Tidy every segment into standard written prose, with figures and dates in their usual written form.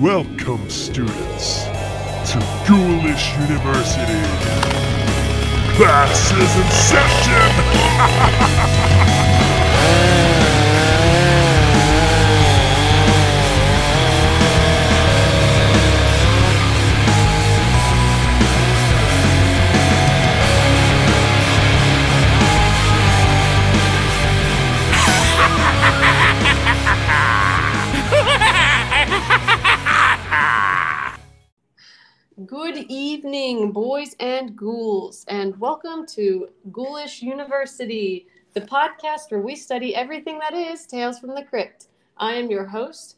Welcome, students, to Ghoulish University. Class is in session. Good evening, boys and ghouls, and welcome to Ghoulish University, the podcast where we study everything that is Tales from the Crypt. I am your host,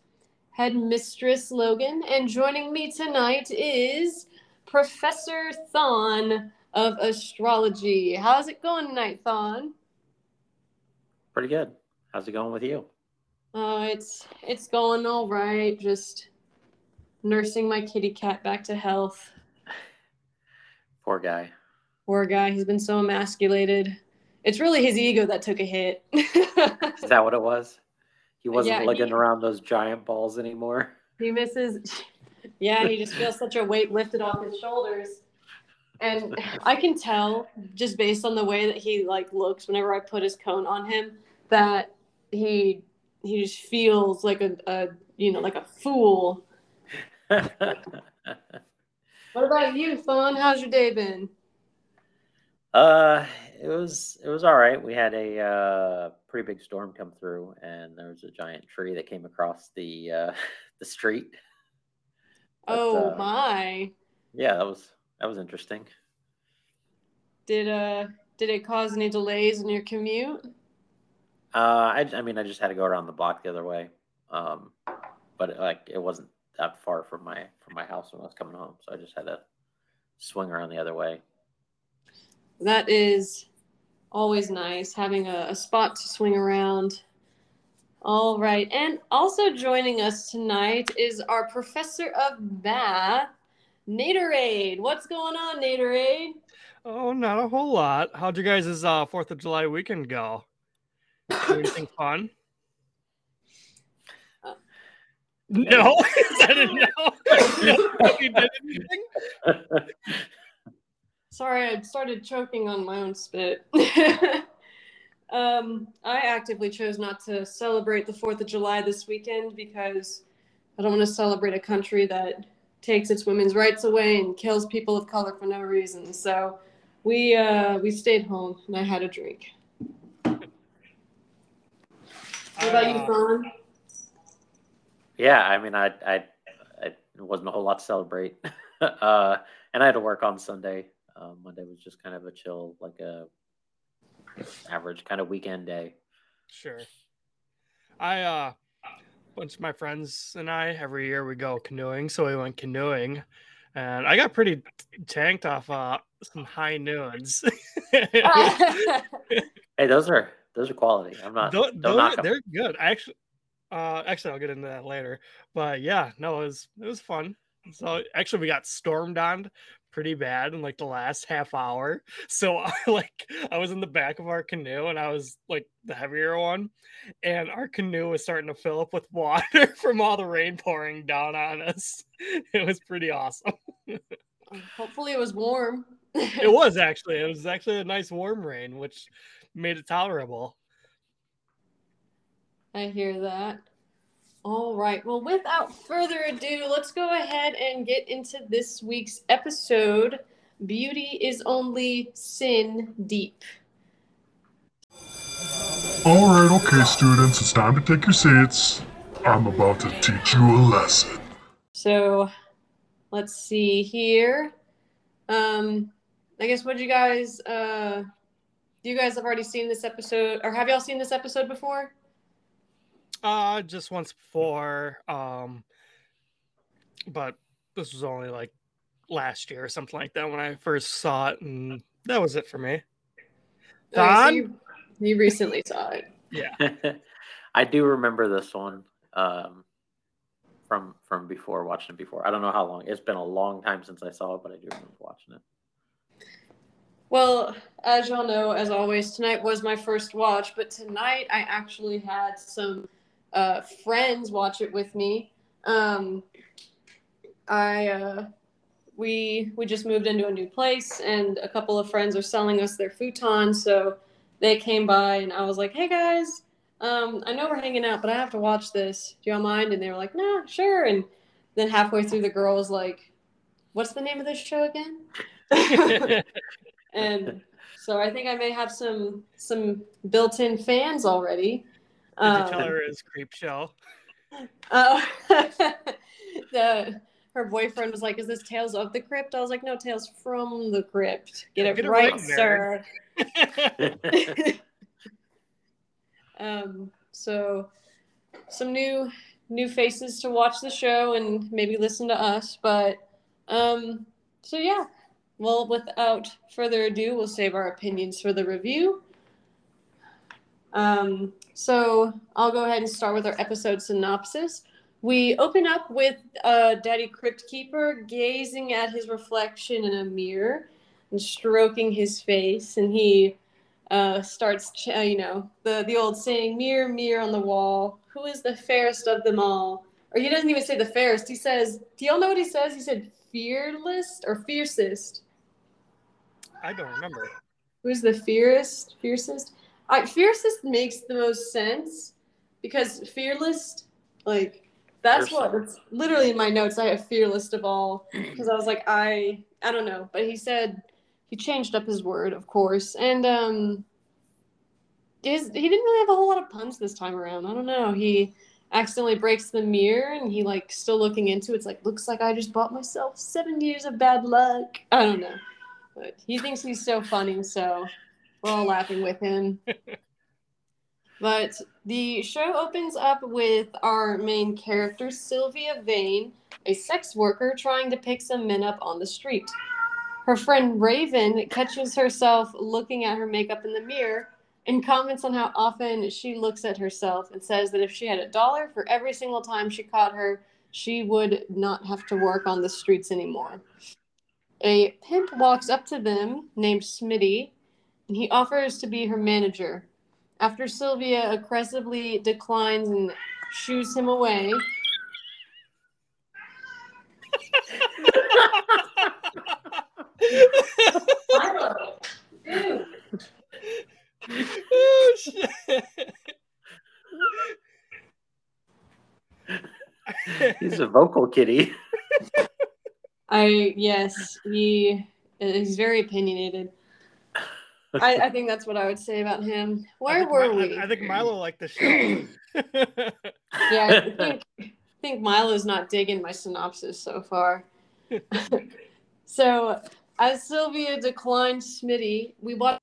Headmistress Logan, and joining me tonight is Professor Thon of Astrology. How's it going tonight, Thon? Pretty good. How's it going with you? Oh, it's going all right, just nursing my kitty cat back to health. Poor guy. He's been so emasculated. It's really his ego that took a hit. Is that what it was? He wasn't lugging around those giant balls anymore. He misses. Yeah, he just feels such a weight lifted off his shoulders. And I can tell just based on the way that he looks whenever I put his cone on him that he just feels like a fool. What about you, Thon? How's your day been? It was all right. We had a pretty big storm come through, and there was a giant tree that came across the street. But, my! Yeah, that was interesting. Did it cause any delays in your commute? I just had to go around the block the other way, but it wasn't that far from my house when I was coming home, so I just had to swing around the other way. That is always nice, having a spot to swing around. All right, and also joining us tonight is our professor of math, Naterade. What's going on, Naterade? Oh, not a whole lot. How'd you guys' 4th of July weekend go? Anything fun? No, I didn't know. Sorry, I started choking on my own spit. I actively chose not to celebrate the 4th of July this weekend because I don't want to celebrate a country that takes its women's rights away and kills people of color for no reason. So we stayed home and I had a drink. What about you, Fawn? Yeah, I it wasn't a whole lot to celebrate, and I had to work on Sunday. Monday was just kind of a chill, a average kind of weekend day. Sure. I bunch of my friends and I every year we go canoeing, so we went canoeing, and I got pretty tanked off some high noons. Hey, those are quality. I'm not. They're good, actually. Actually, I'll get into that later. But yeah, no, it was fun. So actually, we got stormed on pretty bad in the last half hour. So I was in the back of our canoe, and I was the heavier one, and our canoe was starting to fill up with water from all the rain pouring down on us. It was pretty awesome. Hopefully, it was warm. It was actually. It was actually a nice warm rain, which made it tolerable. I hear that. All right. Well, without further ado, let's go ahead and get into this week's episode. Beauty is only sin deep. All right. Okay, students, it's time to take your seats. I'm about to teach you a lesson. So let's see here. I guess what you guys have already seen this episode, or have y'all seen this episode before? Just once before, but this was only last year or something like that when I first saw it, and that was it for me. Don? Okay, so you recently saw it. Yeah. I do remember this one from before, watching it before. I don't know how long. It's been a long time since I saw it, but I do remember watching it. Well, as y'all know, as always, tonight was my first watch, but tonight I actually had some friends watch it with me. We just moved into a new place, and a couple of friends are selling us their futon, so they came by, and I was like, hey, guys, I know we're hanging out, but I have to watch this. Do y'all mind? And they were like, nah, sure. And then halfway through, the girl was like, what's the name of this show again? And so I think I may have some built-in fans already. Did you tell her it was Creepshow? Oh, her boyfriend was like, is this Tales of the Crypt? I was like, no, Tales from the Crypt. Get it right, sir. So some new faces to watch the show and maybe listen to us, but so yeah, well, without further ado, we'll save our opinions for the review. So I'll go ahead and start with our episode synopsis. We open up with Daddy Crypt Keeper gazing at his reflection in a mirror and stroking his face, and he starts, the old saying, mirror, mirror on the wall, who is the fairest of them all? Or he doesn't even say the fairest. He says, do y'all know what he says? He said fearless or fiercest? I don't remember. Who's the fiercest? Fiercest makes the most sense, because fearless, that's what it's literally in my notes. I have fearless of all, because I was like, I don't know. But he said, he changed up his word, of course, and he didn't really have a whole lot of puns this time around. I don't know. He accidentally breaks the mirror, and he still looking into it. It's like, looks like I just bought myself 7 years of bad luck. I don't know, but he thinks he's so funny, so we're all laughing with him. But the show opens up with our main character, Sylvia Vane, a sex worker trying to pick some men up on the street. Her friend Raven catches herself looking at her makeup in the mirror and comments on how often she looks at herself, and says that if she had $1 for every single time she caught her, she would not have to work on the streets anymore. A pimp walks up to them named Smitty, and he offers to be her manager. After Sylvia aggressively declines and shoos him away... Oh, shit. He's a vocal kitty. Yes, he's very opinionated. I think that's what I would say about him. I think Milo liked the show. Yeah, I think Milo's not digging my synopsis so far. So, as Sylvia declined Smitty, we watched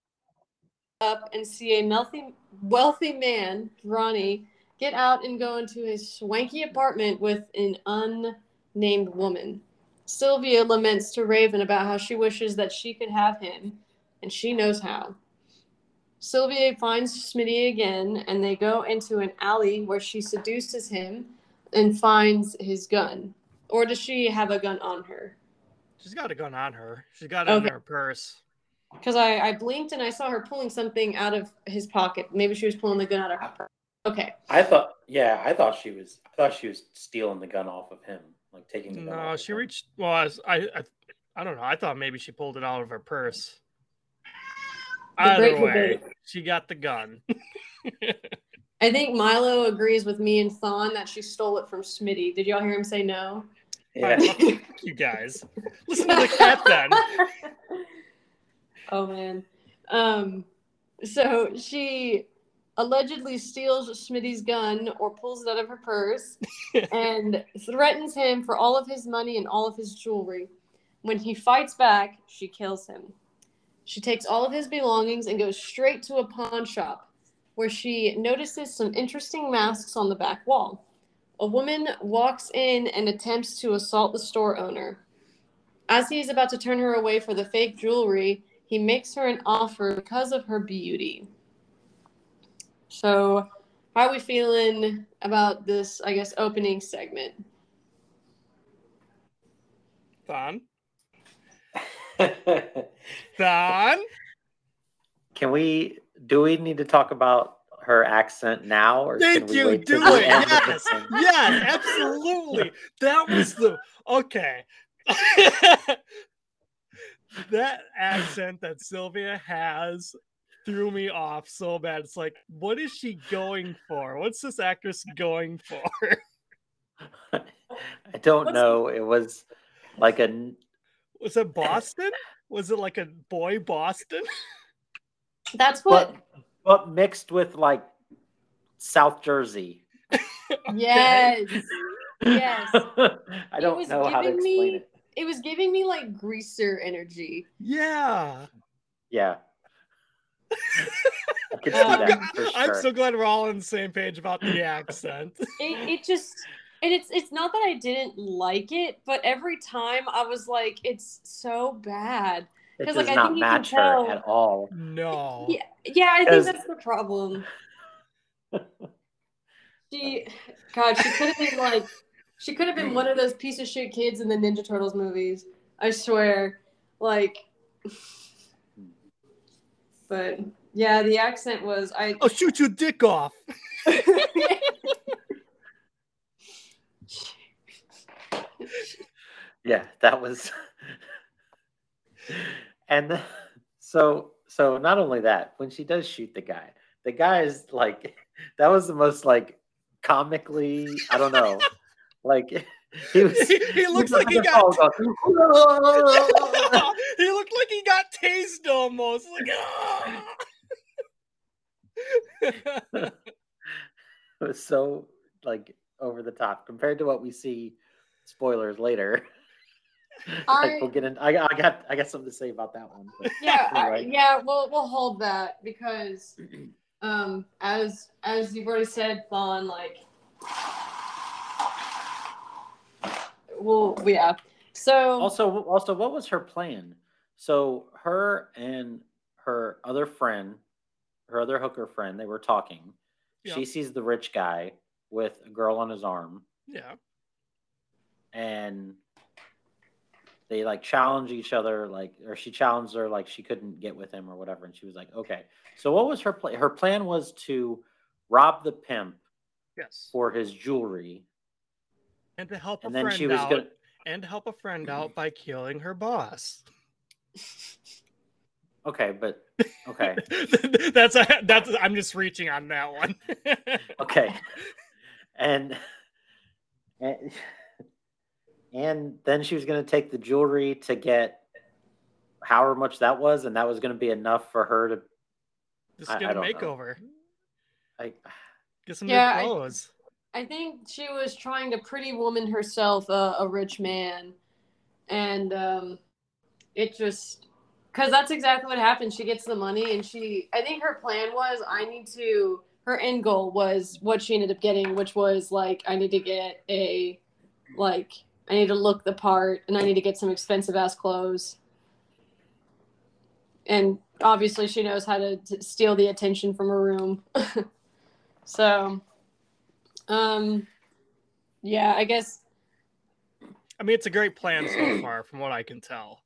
up and see a wealthy man, Ronnie, get out and go into his swanky apartment with an unnamed woman. Sylvia laments to Raven about how she wishes that she could have him, and she knows how. Sylvia finds Smitty again, and they go into an alley where she seduces him and finds his gun. Or does she have a gun on her? She's got a gun on her. She's got it in her purse. Because I blinked and I saw her pulling something out of his pocket. Maybe she was pulling the gun out of her pocket. Okay. I thought she was stealing the gun off of him, taking the gun. No, she reached. Well, I don't know. I thought maybe she pulled it out of her purse. Either way, she got the gun. I think Milo agrees with me and Thon that she stole it from Smitty. Did y'all hear him say no? Yeah. You guys, listen to the cat then. Oh, man. So she allegedly steals Smitty's gun or pulls it out of her purse and threatens him for all of his money and all of his jewelry. When he fights back, she kills him. She takes all of his belongings and goes straight to a pawn shop, where she notices some interesting masks on the back wall. A woman walks in and attempts to assault the store owner. As he is about to turn her away for the fake jewelry, he makes her an offer because of her beauty. So, how are we feeling about this, I guess, opening segment? Thon? Thon? Do we need to talk about her accent now? Or did you do it? Yes, yes, absolutely. That was the okay. That accent that Sylvia has threw me off so bad. It's like, what is she going for? What's this actress going for? I don't know. It was like a... Was it Boston? Was it like a boy Boston? That's what... But mixed with like South Jersey. Yes. Yes. I don't know how to explain it. It was giving me like greaser energy. Yeah. Yeah. I could see that for sure. I'm so glad we're all on the same page about the accent. It just, and it's not that I didn't like it, but every time I was like, it's so bad. It does like, not match her at all. No. Yeah, yeah, I think that's the problem. She could have been like, she could have been one of those piece of shit kids in the Ninja Turtles movies. I swear. Like, but yeah, the accent was I'll shoot your dick off. Yeah, that was and so not only that, when she does shoot the guy is like, that was the most like comically, I don't know. Like he looks like he got he looked like he got tased almost. Like it was so like over the top compared to what we see. Spoilers later. Like we'll get in. I got something to say about that one. But yeah, anyway. Yeah. We'll hold that because as you've already said, Thon, like. Well, yeah. So also, what was her plan? So her and her other friend, her other hooker friend, they were talking. Yeah. She sees the rich guy with a girl on his arm. Yeah. And they like challenge each other, like, or she challenged her, like she couldn't get with him or whatever. And she was like, okay. So what was her plan? Her plan was to rob the pimp. Yes. For his jewelry. And to help a friend out by killing her boss. Okay. that's I'm just reaching on that one. Okay. And then she was going to take the jewelry to get however much that was, and that was going to be enough for her to just get a makeover. Get some new clothes. I think she was trying to pretty woman herself a rich man. And it just... Because that's exactly what happened. She gets the money and she... I think her plan was, her end goal was what she ended up getting, which was, like, I need to get a... Like, I need to look the part and I need to get some expensive-ass clothes. And obviously she knows how to steal the attention from her room. So... yeah, I guess. I mean, it's a great plan so far, from what I can tell.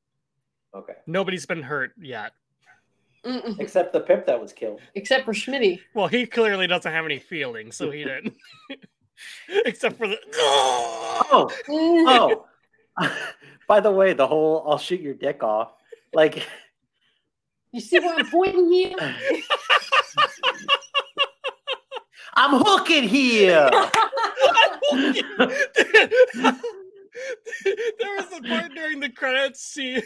Okay. Nobody's been hurt yet. Mm-mm. Except the pimp that was killed. Except for Smitty. Well, he clearly doesn't have any feelings, so he didn't. Except for the... Oh. By the way, the whole, I'll shoot your dick off. Like... You see what I'm pointing here? I'm hooking here. There was a part during the credits. She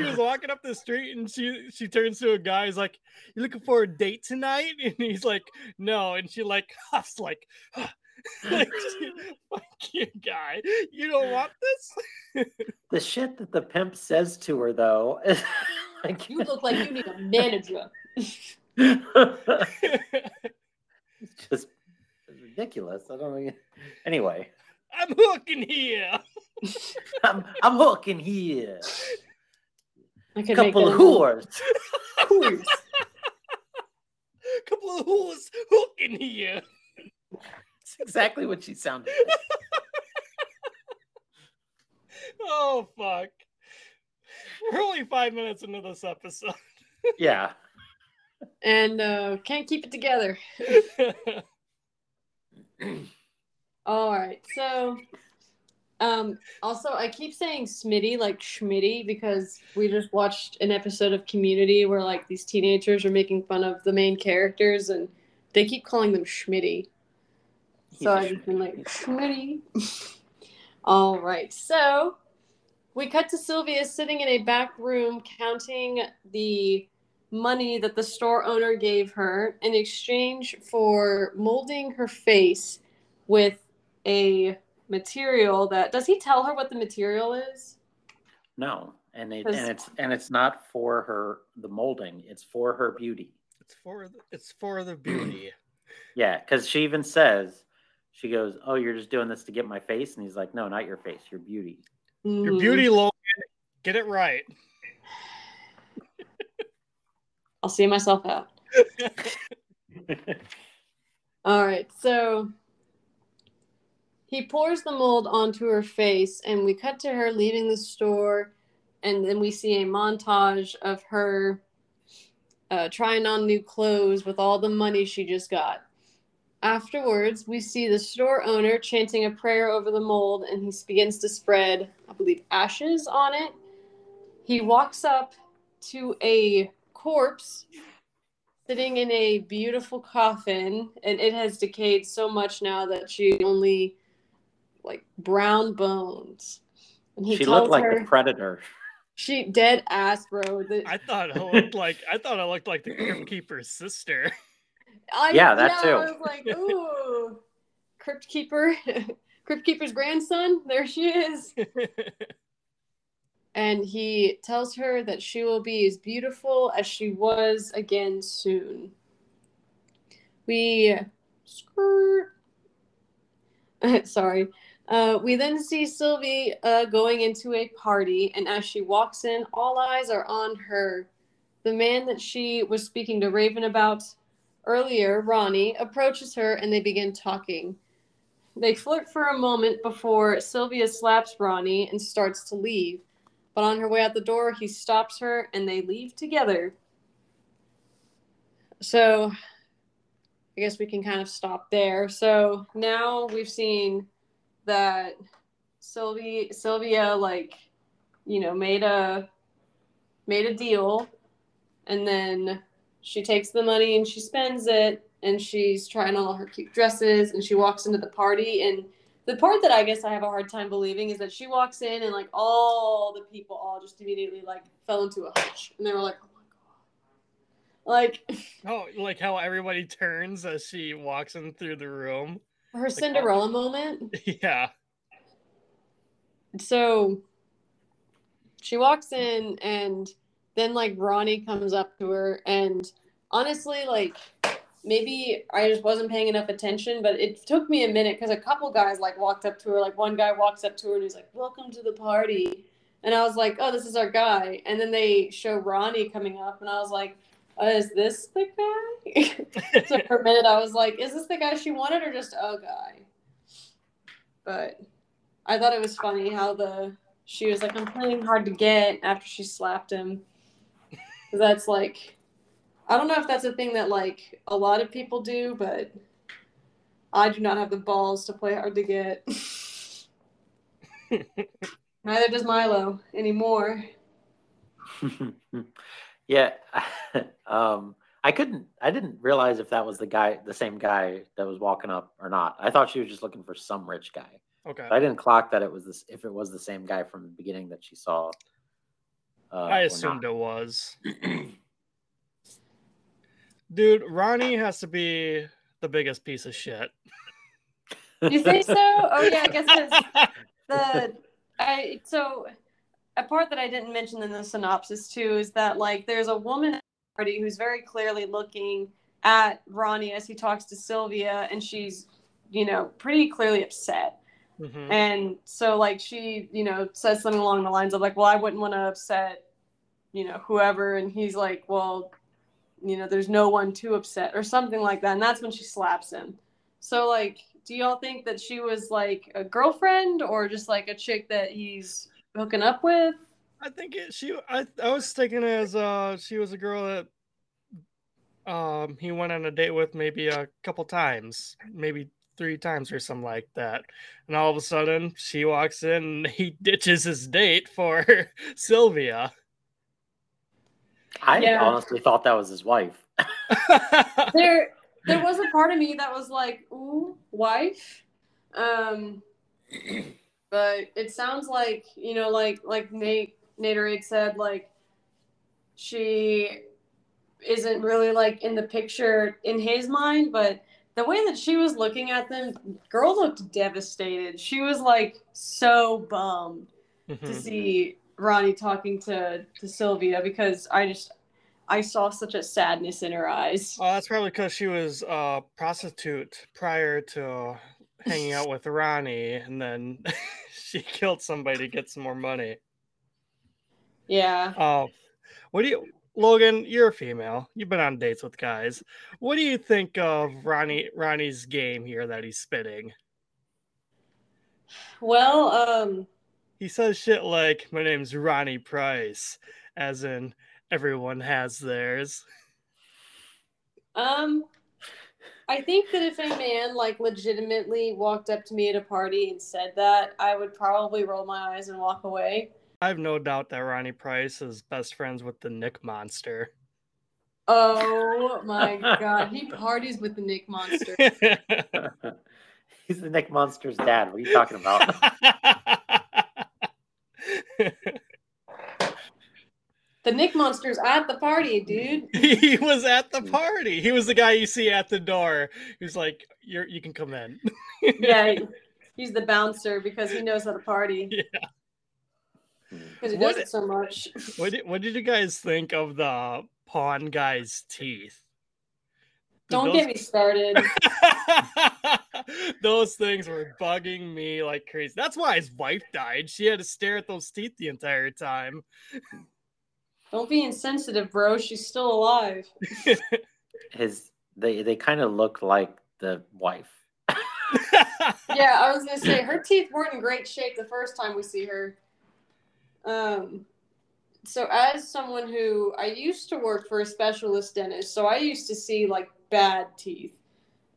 was walking up the street and she turns to a guy. He's like, "You looking for a date tonight?" And he's like, "No." And she like huffs, like, "Fuck you, guy. You don't want this." The shit that the pimp says to her though, like, "You look like you need a manager." It's just ridiculous. I don't know. Anyway, I'm hooking here. I'm hooking here. A couple of whores. Couple of whores hooking here. That's exactly what she sounded like. Oh fuck! We're only 5 minutes into this episode. Yeah. and can't keep it together. All right, so also I keep saying Smitty like Schmitty because we just watched an episode of Community where like these teenagers are making fun of the main characters and they keep calling them Schmitty. So I've just been like, Schmitty. All right, so we cut to Sylvia sitting in a back room counting the money that the store owner gave her in exchange for molding her face with a material that... Does he tell her what the material is? No, and it's not for her, the molding. It's for her beauty. It's for the beauty. Yeah, because she even says, she goes, oh, you're just doing this to get my face? And he's like, no, not your face, your beauty. Mm. Your beauty, Logan. Get it right. I'll see myself out. All right, so he pours the mold onto her face, and we cut to her leaving the store, and then we see a montage of her trying on new clothes with all the money she just got. Afterwards, we see the store owner chanting a prayer over the mold, and he begins to spread, I believe, ashes on it. He walks up to a corpse sitting in a beautiful coffin, and it has decayed so much now that she only like brown bones. And he tells her, she looked like the Predator. She dead ass, bro. I thought it looked like the Crypt Keeper's sister. Yeah, that too. I was like, ooh, Crypt Keeper, Crypt Keeper's grandson. There she is. And he tells her that she will be as beautiful as she was again soon. We then see Sylvie going into a party, and as she walks in, all eyes are on her. The man that she was speaking to Raven about earlier, Ronnie, approaches her, and they begin talking. They flirt for a moment before Sylvia slaps Ronnie and starts to leave. But on her way out the door, he stops her, and they leave together. So I guess we can kind of stop there. So now we've seen that Sylvia, like, you know, made a deal, and then she takes the money and she spends it, and she's trying on all her cute dresses, and she walks into the party, and the part that I guess I have a hard time believing is that she walks in and, like, all the people all just immediately, like, fell into a hunch. And they were like, oh, my God. Like... Oh, like how everybody turns as she walks in through the room. Her like, Cinderella moment? Yeah. So she walks in, and then, like, Ronnie comes up to her. And honestly, like... Maybe I just wasn't paying enough attention, but it took me a minute because a couple guys, like, walked up to her. Like, one guy walks up to her, and he's like, welcome to the party. And I was like, oh, this is our guy. And then they show Ronnie coming up, and I was like, is this the guy? So for a minute, I was like, is this the guy she wanted or just a guy? But I thought it was funny how she was like, I'm playing hard to get after she slapped him. Because that's, like... I don't know if that's a thing that, like, a lot of people do, but I do not have the balls to play hard to get. Neither does Milo anymore. Yeah. I didn't realize if that was the same guy that was walking up or not. I thought she was just looking for some rich guy. Okay. But I didn't clock that if it was the same guy from the beginning that she saw. I assumed it was. Dude, Ronnie has to be the biggest piece of shit. You think so? Oh, yeah, I guess so a part that I didn't mention in the synopsis, too, is that, like, there's a woman at the party who's very clearly looking at Ronnie as he talks to Sylvia, and she's, you know, pretty clearly upset. Mm-hmm. And so, like, she, you know, says something along the lines of, like, well, I wouldn't want to upset, you know, whoever, and he's like, well... you know, there's no one to upset or something like that. And that's when she slaps him. So, like, do y'all think that she was, like, a girlfriend or just, like, a chick that he's hooking up with? I was thinking she was a girl that He went on a date with maybe a couple times, maybe 3 times or something like that. And all of a sudden, she walks in and he ditches his date for Sylvia. I honestly thought that was his wife. There was a part of me that was like, ooh, wife. But it sounds like, you know, like Naterade said, like, she isn't really, like, in the picture in his mind, but the way that she was looking at them, girl looked devastated. She was, like, so bummed to see Ronnie talking to Sylvia, because I saw such a sadness in her eyes. Well, that's probably because she was a prostitute prior to hanging out with Ronnie, and then she killed somebody to get some more money. Yeah. Logan, you're a female. You've been on dates with guys. What do you think of Ronnie's game here that he's spitting? Well, he says shit like, my name's Ronnie Price, as in everyone has theirs. I think that if a man, like, legitimately walked up to me at a party and said that, I would probably roll my eyes and walk away. I have no doubt that Ronnie Price is best friends with the Nick Monster. Oh, my God. He parties with the Nick Monster. He's the Nick Monster's dad. What are you talking about? The Nick Monster's at the party, dude. He was at the party. He was the guy you see at the door. He was like, you can come in. Yeah, he's the bouncer because he knows how to party. Yeah. Because he does it so much. What did you guys think of the pawn guy's teeth? Don't get me started. Those things were bugging me like crazy. That's why his wife died. She had to stare at those teeth the entire time. Don't be insensitive, bro. She's still alive. They kind of look like the wife. Yeah, I was going to say, her teeth weren't in great shape the first time we see her. So as someone who, I used to work for a specialist dentist, so I used to see, like, bad teeth.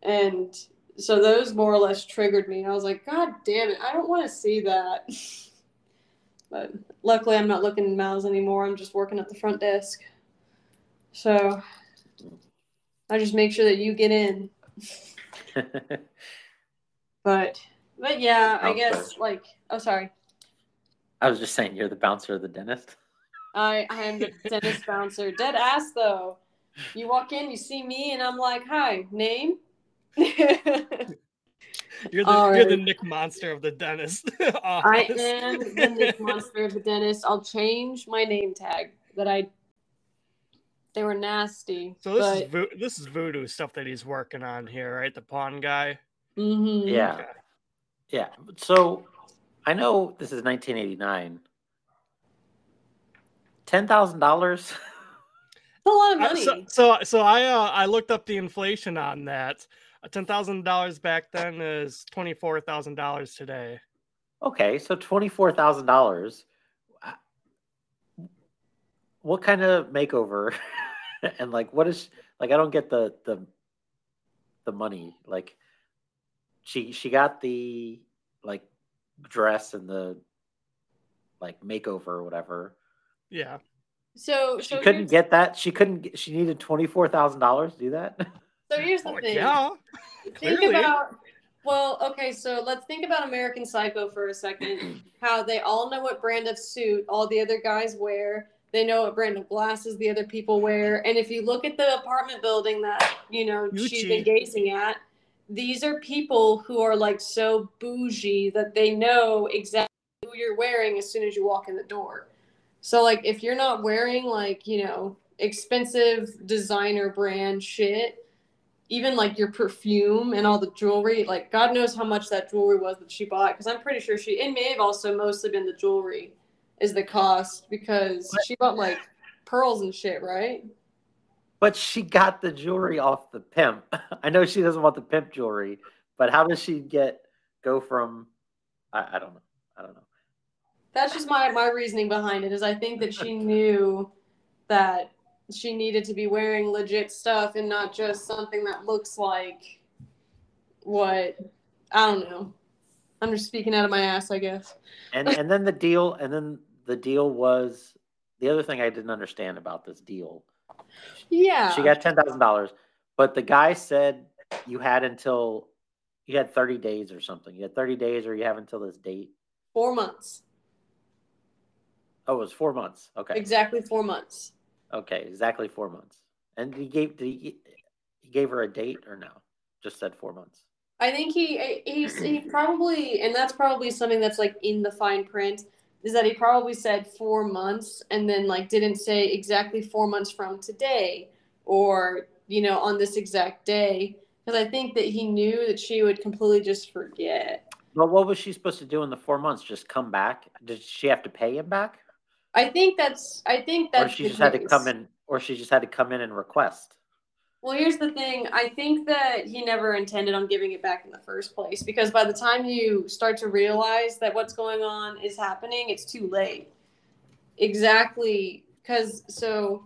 And so those more or less triggered me. And I was like, God damn it, I don't want to see that. But luckily I'm not looking in mouths anymore. I'm just working at the front desk. So I just make sure that you get in. But yeah, I guess, like, oh, sorry. I was just saying, you're the bouncer of the dentist. I am the dentist bouncer. Dead ass, though. You walk in, you see me, and I'm like, hi, name? You're the Nick Monster of the dentist. I am the Nick Monster of the dentist. I'll change my name tag. They were nasty. So this is voodoo stuff that he's working on here, right? The pawn guy? Mm-hmm. Yeah. Okay. Yeah. So... I know this is 1989. $10,000. A lot of money. So I looked up the inflation on that. $10,000 back then is $24,000 today. Okay, so $24,000. What kind of makeover? And like, what is like? I don't get the money. Like, she got the like. Dress and the like makeover or whatever. Yeah. So she couldn't get that. She needed $24,000 to do that. So here's the thing. Yeah. So let's think about American Psycho for a second. How they all know what brand of suit all the other guys wear. They know what brand of glasses the other people wear. And if you look at the apartment building that, you know, she's been gazing at, these are people who are like so bougie that they know exactly who you're wearing as soon as you walk in the door. So like, if you're not wearing like, you know, expensive designer brand shit, even like your perfume and all the jewelry, like God knows how much that jewelry was that she bought. Cause I'm pretty sure it may have also mostly been the jewelry is the cost because she bought like pearls and shit, right? But she got the jewelry off the pimp. I know she doesn't want the pimp jewelry, but how does she go from? I don't know. That's just my reasoning behind it is I think that she knew that she needed to be wearing legit stuff and not just something that looks like what, I don't know. I'm just speaking out of my ass, I guess. And then the deal was, the other thing I didn't understand about this deal. Yeah. She got $10,000, but the guy said you had 30 days or something. You had 30 days or you have until this date. 4 months. Oh, it was 4 months. Okay. Exactly 4 months. Okay, exactly 4 months. And he gave her a date or no? Just said 4 months. I think he probably, and that's probably something that's like in the fine print, is that he probably said 4 months and then like didn't say exactly 4 months from today or, you know, on this exact day. Because I think that he knew that she would completely just forget. Well, what was she supposed to do in the 4 months? Just come back? Did she have to pay him back? I think that's. Or she just had to come in, or she just had to come in and request. Well, here's the thing. I think that he never intended on giving it back in the first place, because by the time you start to realize that what's going on is happening, it's too late. Exactly, because so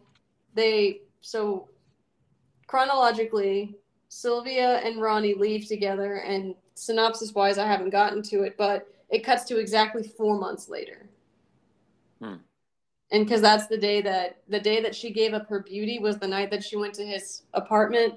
chronologically, Sylvia and Ronnie leave together, and synopsis-wise, I haven't gotten to it, but it cuts to exactly 4 months later. Hmm. And because that's the day that she gave up her beauty was the night that she went to his apartment,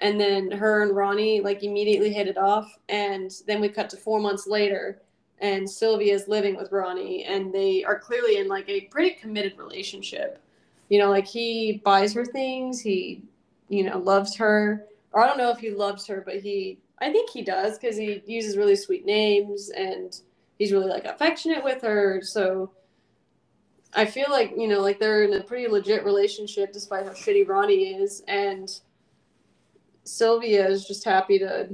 and then her and Ronnie like immediately hit it off, and then we cut to 4 months later, and Sylvia's living with Ronnie, and they are clearly in like a pretty committed relationship. You know, like he buys her things, he, you know, loves her, or I don't know if he loves her, but I think he does, because he uses really sweet names and he's really like affectionate with her, so. I feel like, you know, like they're in a pretty legit relationship despite how shitty Ronnie is, and Sylvia is just happy to,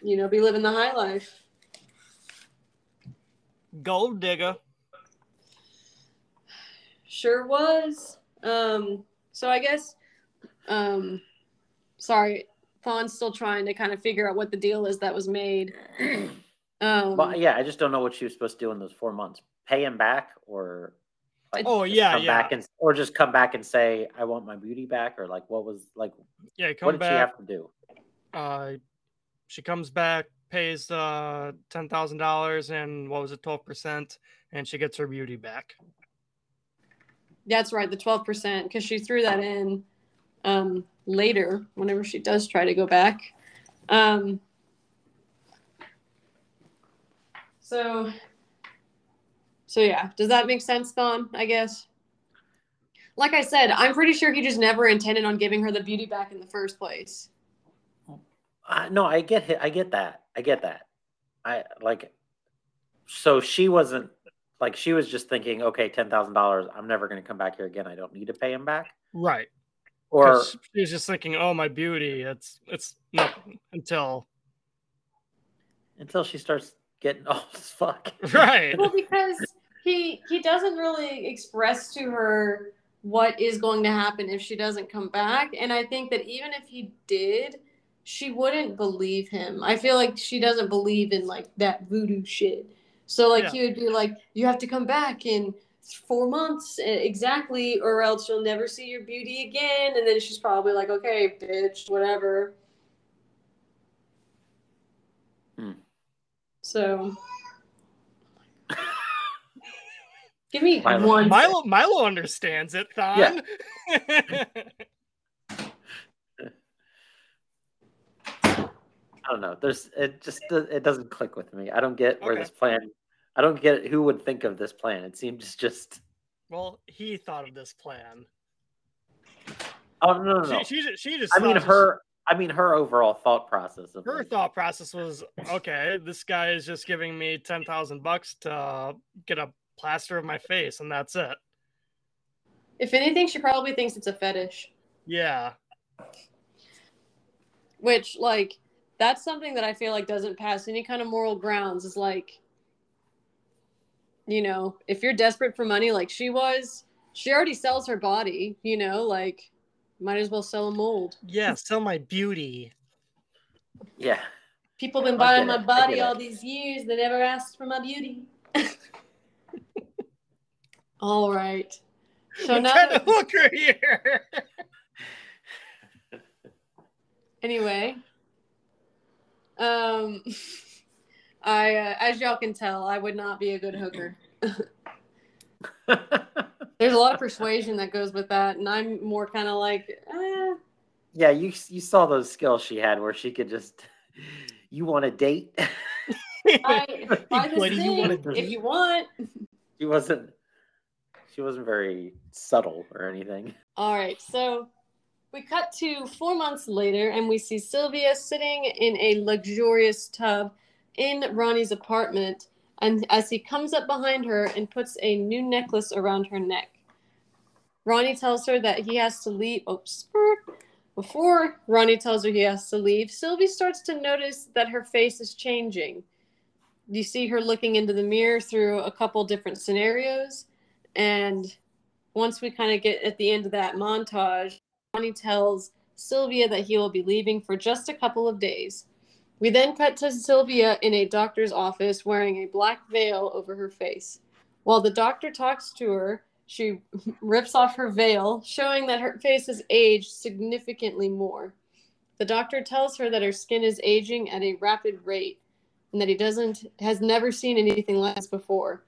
you know, be living the high life. Gold digger. Sure was. So I guess, sorry, Thon's still trying to kind of figure out what the deal is that was made. Well, yeah, I just don't know what she was supposed to do in those 4 months. Pay him back or... Like, oh yeah, just come back and say I want my beauty back, or like what was like? Yeah, come back. What did she have to do? She comes back, pays $10,000, and what was it, 12%, and she gets her beauty back. That's right, the 12%, because she threw that in later whenever she does try to go back. So yeah, does that make sense, Thon, I guess? Like I said, I'm pretty sure he just never intended on giving her the beauty back in the first place. No, I get that. So she wasn't, like, she was just thinking, okay, $10,000, I'm never going to come back here again. I don't need to pay him back. Right. Or she was just thinking, oh, my beauty, it's nothing until she starts getting old as fuck. Right. Well, because... He doesn't really express to her what is going to happen if she doesn't come back. And I think that even if he did, she wouldn't believe him. I feel like she doesn't believe in, like, that voodoo shit. So, like, yeah. He would be like, you have to come back in 4 months exactly, or else you'll never see your beauty again. And then she's probably like, okay, bitch, whatever. Hmm. So... Give me Milo. One. Milo understands it, Thon. Yeah. I don't know. It doesn't click with me. I don't get where this plan. I don't get who would think of this plan. It seems just. Well, he thought of this plan. Oh no. She just. I mean her overall thought process. Thought process was, okay, this guy is just giving me $10,000 to get a plaster of my face, and that's it. If anything, she probably thinks it's a fetish. Yeah. Which, like, that's something that I feel like doesn't pass any kind of moral grounds. Is like, you know, if you're desperate for money like she was, she already sells her body, you know, like, might as well sell a mold. Yeah, sell my beauty. Yeah. People been buying my body all these years. They never asked for my beauty. All right. So now that... look right here. Anyway, I as y'all can tell, I would not be a good hooker. There's a lot of persuasion that goes with that, and I'm more kind of like, eh. Yeah, you saw those skills she had where she could just, you want a date? If you want. She wasn't very subtle or anything. All right, so we cut to 4 months later, and we see Sylvia sitting in a luxurious tub in Ronnie's apartment, and as he comes up behind her and puts a new necklace around her neck. Ronnie tells her that he has to leave. Before Ronnie tells her he has to leave, Sylvie starts to notice that her face is changing. You see her looking into the mirror through a couple different scenarios, and once we kind of get at the end of that montage, Ronnie tells Sylvia that he will be leaving for just a couple of days. We then cut to Sylvia in a doctor's office wearing a black veil over her face. While the doctor talks to her, she rips off her veil, showing that her face has aged significantly more. The doctor tells her that her skin is aging at a rapid rate and that he has never seen anything like this before.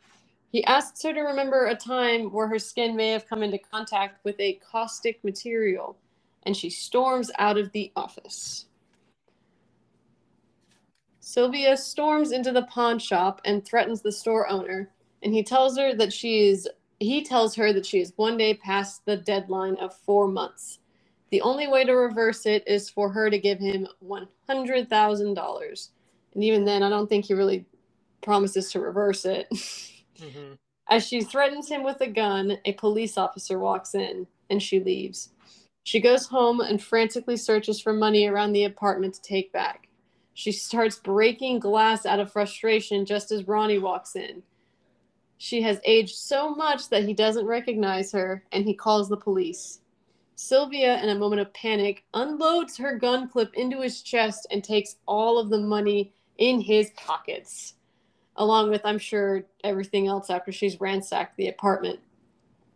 He asks her to remember a time where her skin may have come into contact with a caustic material, and she storms out of the office. Sylvia storms into the pawn shop and threatens the store owner, and he tells her that she is one day past the deadline of 4 months. The only way to reverse it is for her to give him $100,000. And even then, I don't think he really promises to reverse it. Mm-hmm. As she threatens him with a gun, a police officer walks in, and she leaves. She goes home and frantically searches for money around the apartment to take back. She starts breaking glass out of frustration just as Ronnie walks in. She has aged so much that he doesn't recognize her, and he calls the police. Sylvia, in a moment of panic, unloads her gun clip into his chest and takes all of the money in his pockets, along with, I'm sure, everything else after she's ransacked the apartment.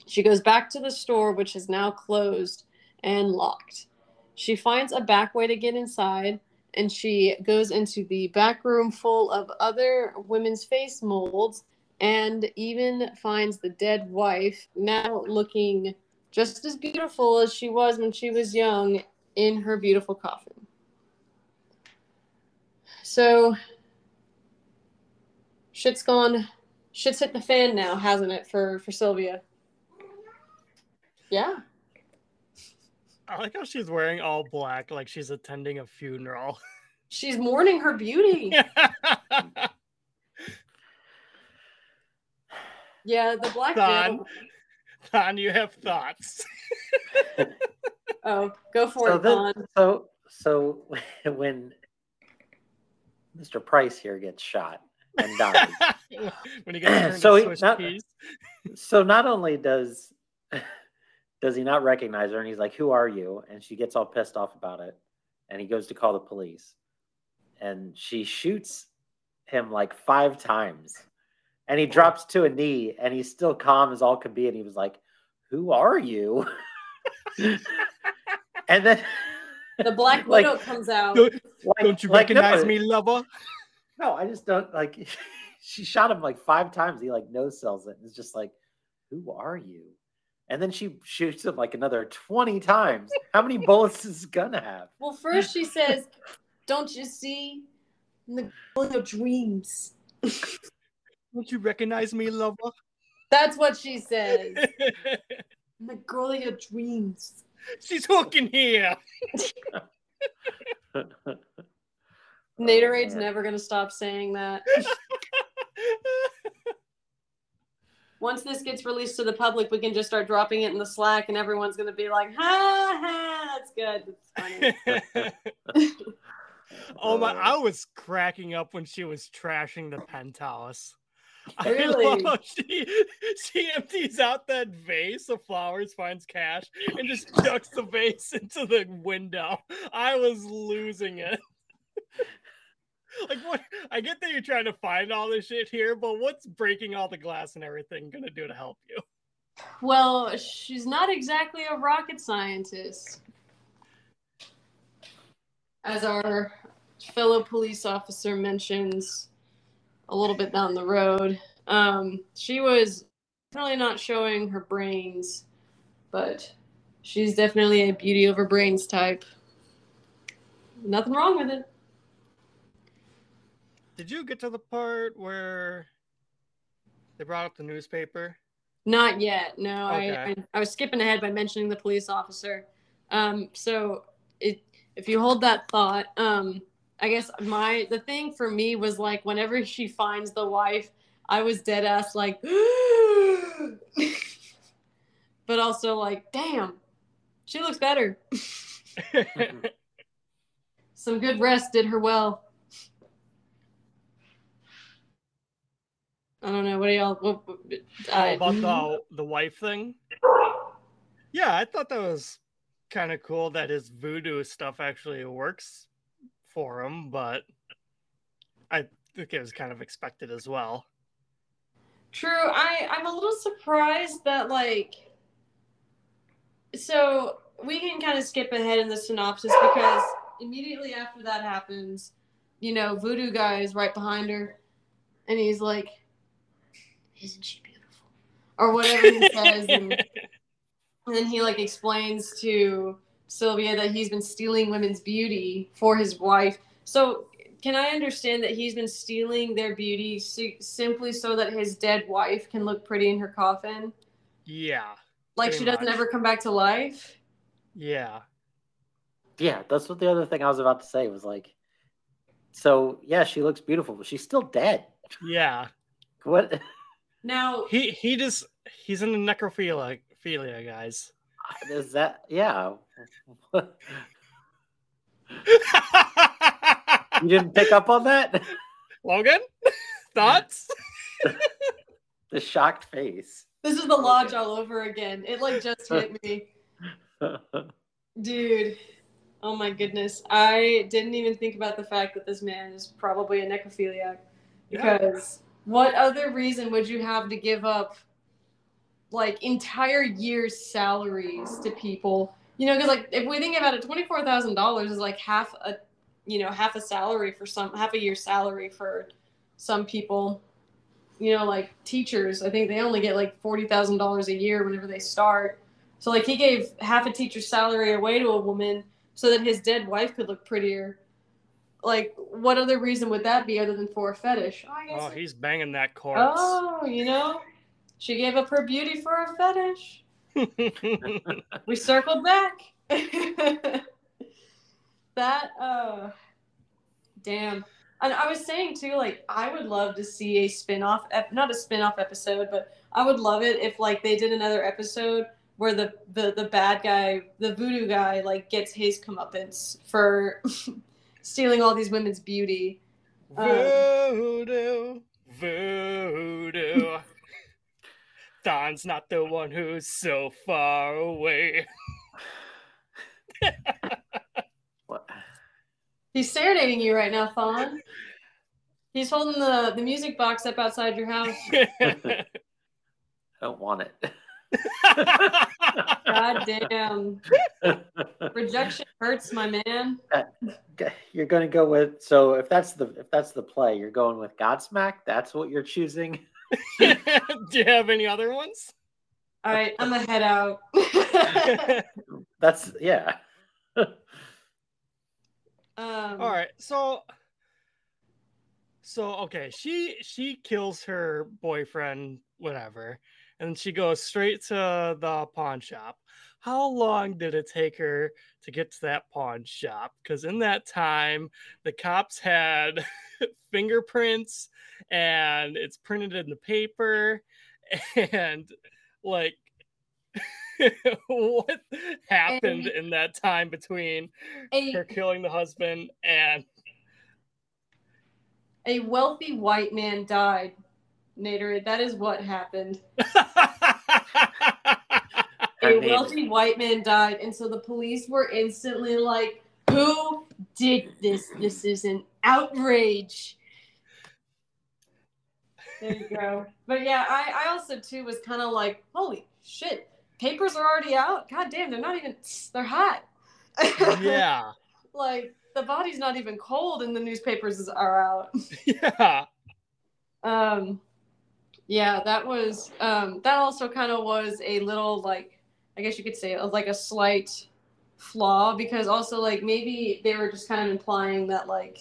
She goes back to the store, which is now closed and locked. She finds a back way to get inside, and she goes into the back room full of other women's face molds and even finds the dead wife, now looking just as beautiful as she was when she was young, in her beautiful coffin. So... shit's gone. Shit's hit the fan now, hasn't it, for Sylvia? Yeah. I like how she's wearing all black, like she's attending a funeral. She's mourning her beauty. Yeah, the black veil. Thon, you have thoughts. Oh, go for it, Thon. So when Mr. Price here gets shot and dies. When he gets not only does he not recognize her, and he's like, "Who are you?" And she gets all pissed off about it, and he goes to call the police, and she shoots him like 5 times, and he drops to a knee, and he's still calm as all could be, and he was like, "Who are you?" And then the Black Widow comes out. Don't you recognize me, lover? No, I just don't, like, she shot him like 5 times. He like no-sells it. And it's just like, who are you? And then she shoots him like another 20 times. How many bullets is this gonna have? Well, first she says, don't you see? In the girl of your dreams. Don't you recognize me, lover? That's what she says. In the girl of your dreams. She's hooking here. Naterade's never going to stop saying that. Once this gets released to the public, we can just start dropping it in the Slack, and everyone's going to be like, ha, that's good. That's funny. Oh, my, I was cracking up when she was trashing the penthouse. Really? I love how she empties out that vase of flowers, finds cash, and just chucks the vase into the window. I was losing it. Like, what? I get that you're trying to find all this shit here, but what's breaking all the glass and everything gonna do to help you? Well, she's not exactly a rocket scientist, as our fellow police officer mentions a little bit down the road. She was definitely not showing her brains, but she's definitely a beauty over brains type. Nothing wrong with it. Did you get to the part where they brought up the newspaper? Not yet. No, okay. I was skipping ahead by mentioning the police officer. If you hold that thought, I guess the thing for me was like whenever she finds the wife, I was dead ass like, but also like, damn, she looks better. Some good rest did her well. I don't know. What do y'all? About the wife thing? Yeah, I thought that was kind of cool that his voodoo stuff actually works for him, but I think it was kind of expected as well. True. I'm a little surprised that, like, so we can kind of skip ahead in the synopsis because immediately after that happens, you know, voodoo guy is right behind her and he's like, isn't she beautiful? Or whatever he says. And then he like explains to Sylvia that he's been stealing women's beauty for his wife. So can I understand that he's been stealing their beauty simply so that his dead wife can look pretty in her coffin? Yeah. Like she doesn't ever come back to life? Yeah. Yeah, that's what the other thing I was about to say was like, so yeah, she looks beautiful, but she's still dead. Yeah. What? Now he he's in the necrophilia, guys. Is that, yeah? You didn't pick up on that, Logan? Thoughts? The shocked face. This is the lodge all over again. It like just hit me, dude. Oh my goodness! I didn't even think about the fact that this man is probably a necrophiliac because. Yeah. What other reason would you have to give up, like, entire year's salaries to people? You know, because, like, if we think about it, $24,000 is, like, half a year's salary for some people. You know, like, teachers, I think they only get, like, $40,000 a year whenever they start. So, like, he gave half a teacher's salary away to a woman so that his dead wife could look prettier. Like, what other reason would that be other than for a fetish? Oh, he's banging that corpse. Oh, you know, she gave up her beauty for a fetish. We circled back. That, damn. And I was saying, too, like, I would love to see a spinoff, not a spinoff episode, but I would love it if, like, they did another episode where the bad guy, the voodoo guy, like, gets his comeuppance for... stealing all these women's beauty. Voodoo. Thon's not the one who's so far away. What? He's serenading you right now, Thon. He's holding the music box up outside your house. I don't want it. God damn. Rejection hurts, my man. You're going to go with, so if that's the play, you're going with Godsmack? That's what you're choosing? Do you have any other ones? All right, I'm going to head out. That's, yeah. All right, so okay, she kills her boyfriend, whatever. And she goes straight to the pawn shop. How long did it take her to get to that pawn shop? Because in that time, the cops had fingerprints, and it's printed in the paper. And, like, what happened in that time between her killing the husband and... A wealthy white man died. Naterade, that is what happened. A wealthy white man died, and so the police were instantly like, who did this? This is an outrage. There you go. But yeah, I also too was kind of like, holy shit, papers are already out. God damn, they're not even, they're hot. Yeah. Like the body's not even cold and the newspapers are out. Yeah. Yeah, that was, that also kind of was a little like, I guess you could say like a slight flaw, because also like maybe they were just kind of implying that like,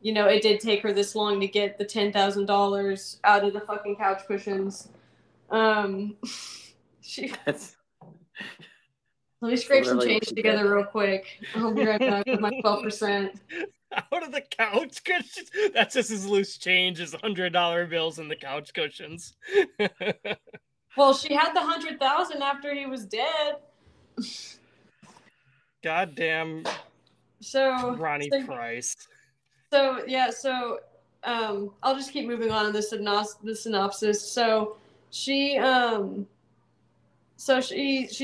you know, it did take her this long to get the $10,000 out of the fucking couch cushions. Let me scrape some change together real quick. I'll be right back with my 12%. Out of the couch cushions? That's just his loose change, his $100 bills in the couch cushions. Well, she had the 100,000 after he was dead. Goddamn. So Ronnie Price. So yeah, so I'll just keep moving on in the synopsis. So she's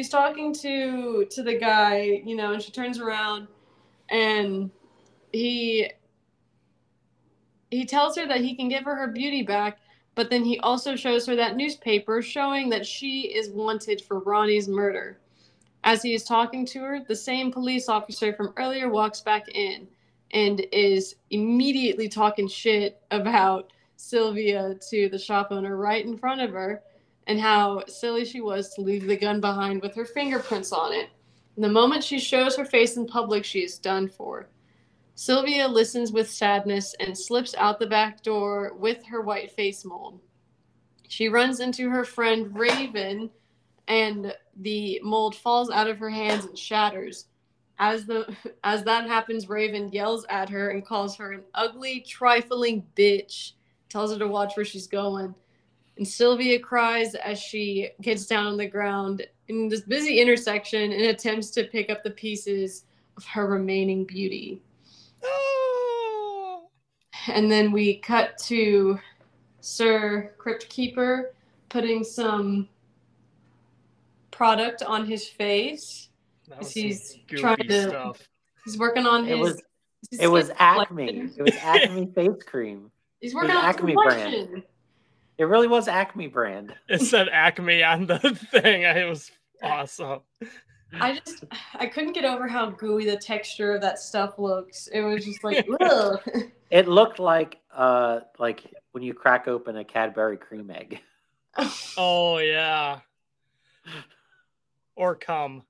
talking to the guy, you know, and she turns around and he tells her that he can give her her beauty back, but then he also shows her that newspaper showing that she is wanted for Ronnie's murder. As he is talking to her, the same police officer from earlier walks back in and is immediately talking shit about Sylvia to the shop owner right in front of her and how silly she was to leave the gun behind with her fingerprints on it. And the moment she shows her face in public, she is done for. Sylvia listens with sadness and slips out the back door with her white face mold. She runs into her friend Raven, and the mold falls out of her hands and shatters. As that happens, Raven yells at her and calls her an ugly, trifling bitch, tells her to watch where she's going. And Sylvia cries as she gets down on the ground in this busy intersection and attempts to pick up the pieces of her remaining beauty. Oh. And then we cut to Sir Crypt Keeper putting some product on his face. He's trying to. Stuff. He's working on his. It was Acme. It was Acme face cream. He's working on Acme brand. It really was Acme brand. It said Acme on the thing. It was awesome. I couldn't get over how gooey the texture of that stuff looks. It was just like, ugh. It looked like when you crack open a Cadbury cream egg. Oh yeah. Or cum.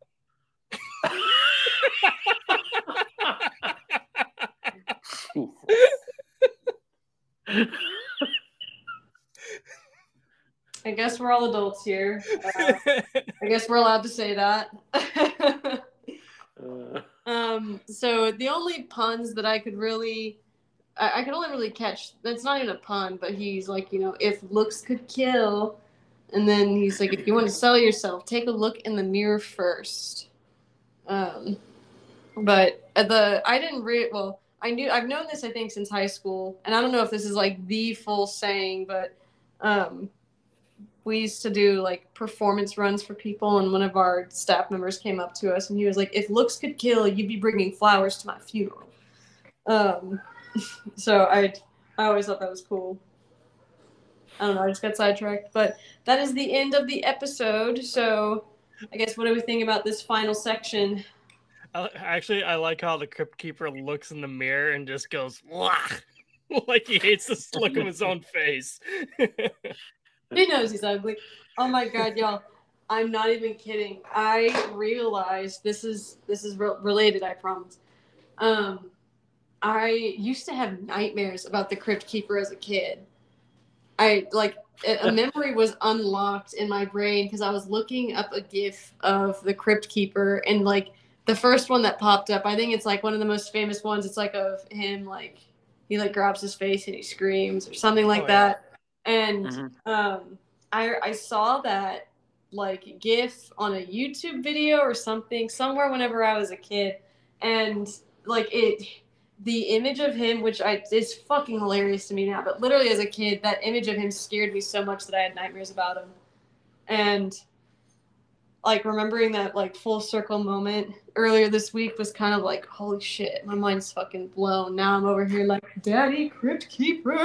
I guess we're all adults here. I guess we're allowed to say that. So the only puns that I could really, I could only really catch, that's not even a pun, but he's like, you know, if looks could kill. And then he's like, if you want to sell yourself, take a look in the mirror first. But I've known this, I think, since high school, and I don't know if this is like the full saying, but we used to do like performance runs for people, and one of our staff members came up to us and he was like, if looks could kill, you'd be bringing flowers to my funeral. So I always thought that was cool. I don't know, I just got sidetracked, but that is the end of the episode. So I guess, what do we think about this final section? Actually, I like how the Crypt Keeper looks in the mirror and just goes, wah! Like he hates this look of his own face. He knows he's ugly. Oh my God, y'all. I'm not even kidding. I realized this is related, I promise. I used to have nightmares about the Crypt Keeper as a kid. A memory was unlocked in my brain because I was looking up a GIF of the Crypt Keeper, and like the first one that popped up, I think it's like one of the most famous ones. It's like of him, like he like grabs his face and he screams or something like that. Yeah. And I saw that like GIF on a YouTube video or something somewhere whenever I was a kid, and like the image of him, which is fucking hilarious to me now, but literally as a kid, that image of him scared me so much that I had nightmares about him. And like remembering that like full circle moment earlier this week was kind of like, holy shit, my mind's fucking blown. Now I'm over here like, Daddy Crypt Keeper.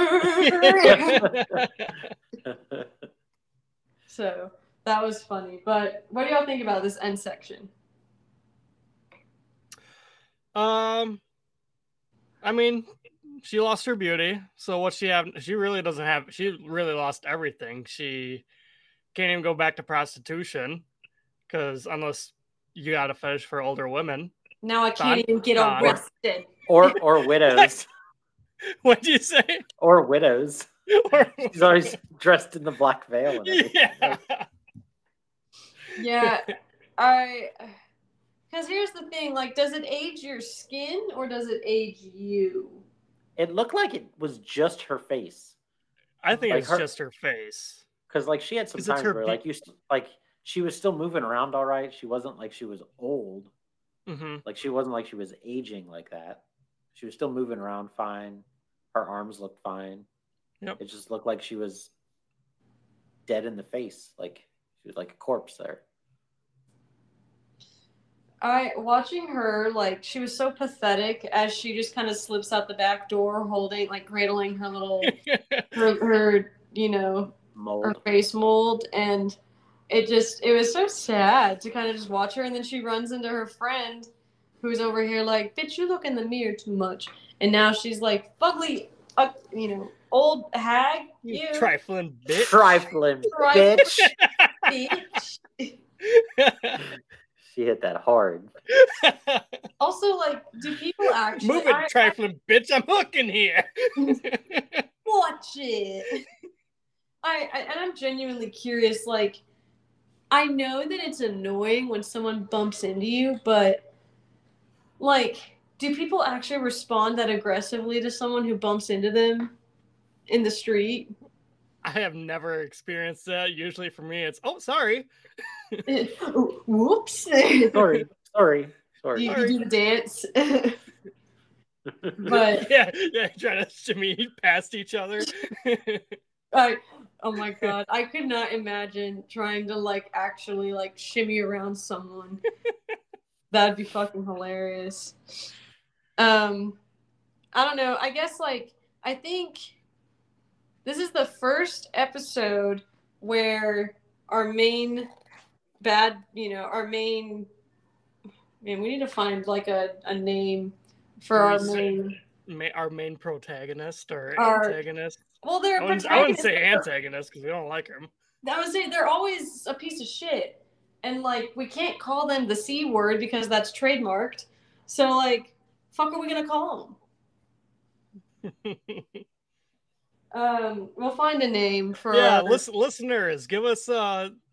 So that was funny. But what do y'all think about this end section? I mean, she lost her beauty. So what she have? She really doesn't have. She really lost everything. She can't even go back to prostitution because unless you got a fetish for older women. Now I can't even get arrested. Or widows. What'd you say? Or widows. She's always dressed in the black veil. And everything. Yeah. Because here's the thing, like, does it age your skin or does it age you? It looked like it was just her face. I think like it's just her face. Because, like, she had some times where, like, she was still moving around all right. She wasn't like she was old. Mm-hmm. Like, she wasn't like she was aging like that. She was still moving around fine. Her arms looked fine. Yep. It just looked like she was dead in the face. Like, she was like a corpse there. Watching her, like, she was so pathetic as she just kind of slips out the back door holding, like, cradling her little, her you know, mold. Her face mold. And it was so sad to kind of just watch her. And then she runs into her friend who's over here like, bitch, you look in the mirror too much. And now she's like, fugly, you know, old hag. You trifling bitch. Bitch. She hit that hard. Also, like, do people actually... Move it, trifling bitch. I'm hooking here. Watch it. And I'm genuinely curious. Like, I know that it's annoying when someone bumps into you, but, like, do people actually respond that aggressively to someone who bumps into them in the street? I have never experienced that. Usually for me, it's, oh, sorry. Whoops. Sorry. You do the dance. But yeah, trying to shimmy past each other. Oh my God. I could not imagine trying to like actually like shimmy around someone. That'd be fucking hilarious. I don't know. I guess like, I think this is the first episode where our main man, we need to find like a name for our main protagonist or antagonist. Well, they're I wouldn't say antagonist because we don't like him. I would say they're always a piece of shit, and like we can't call them the C word because that's trademarked. So like, fuck, are we gonna call them? We'll find a name for listeners. Give us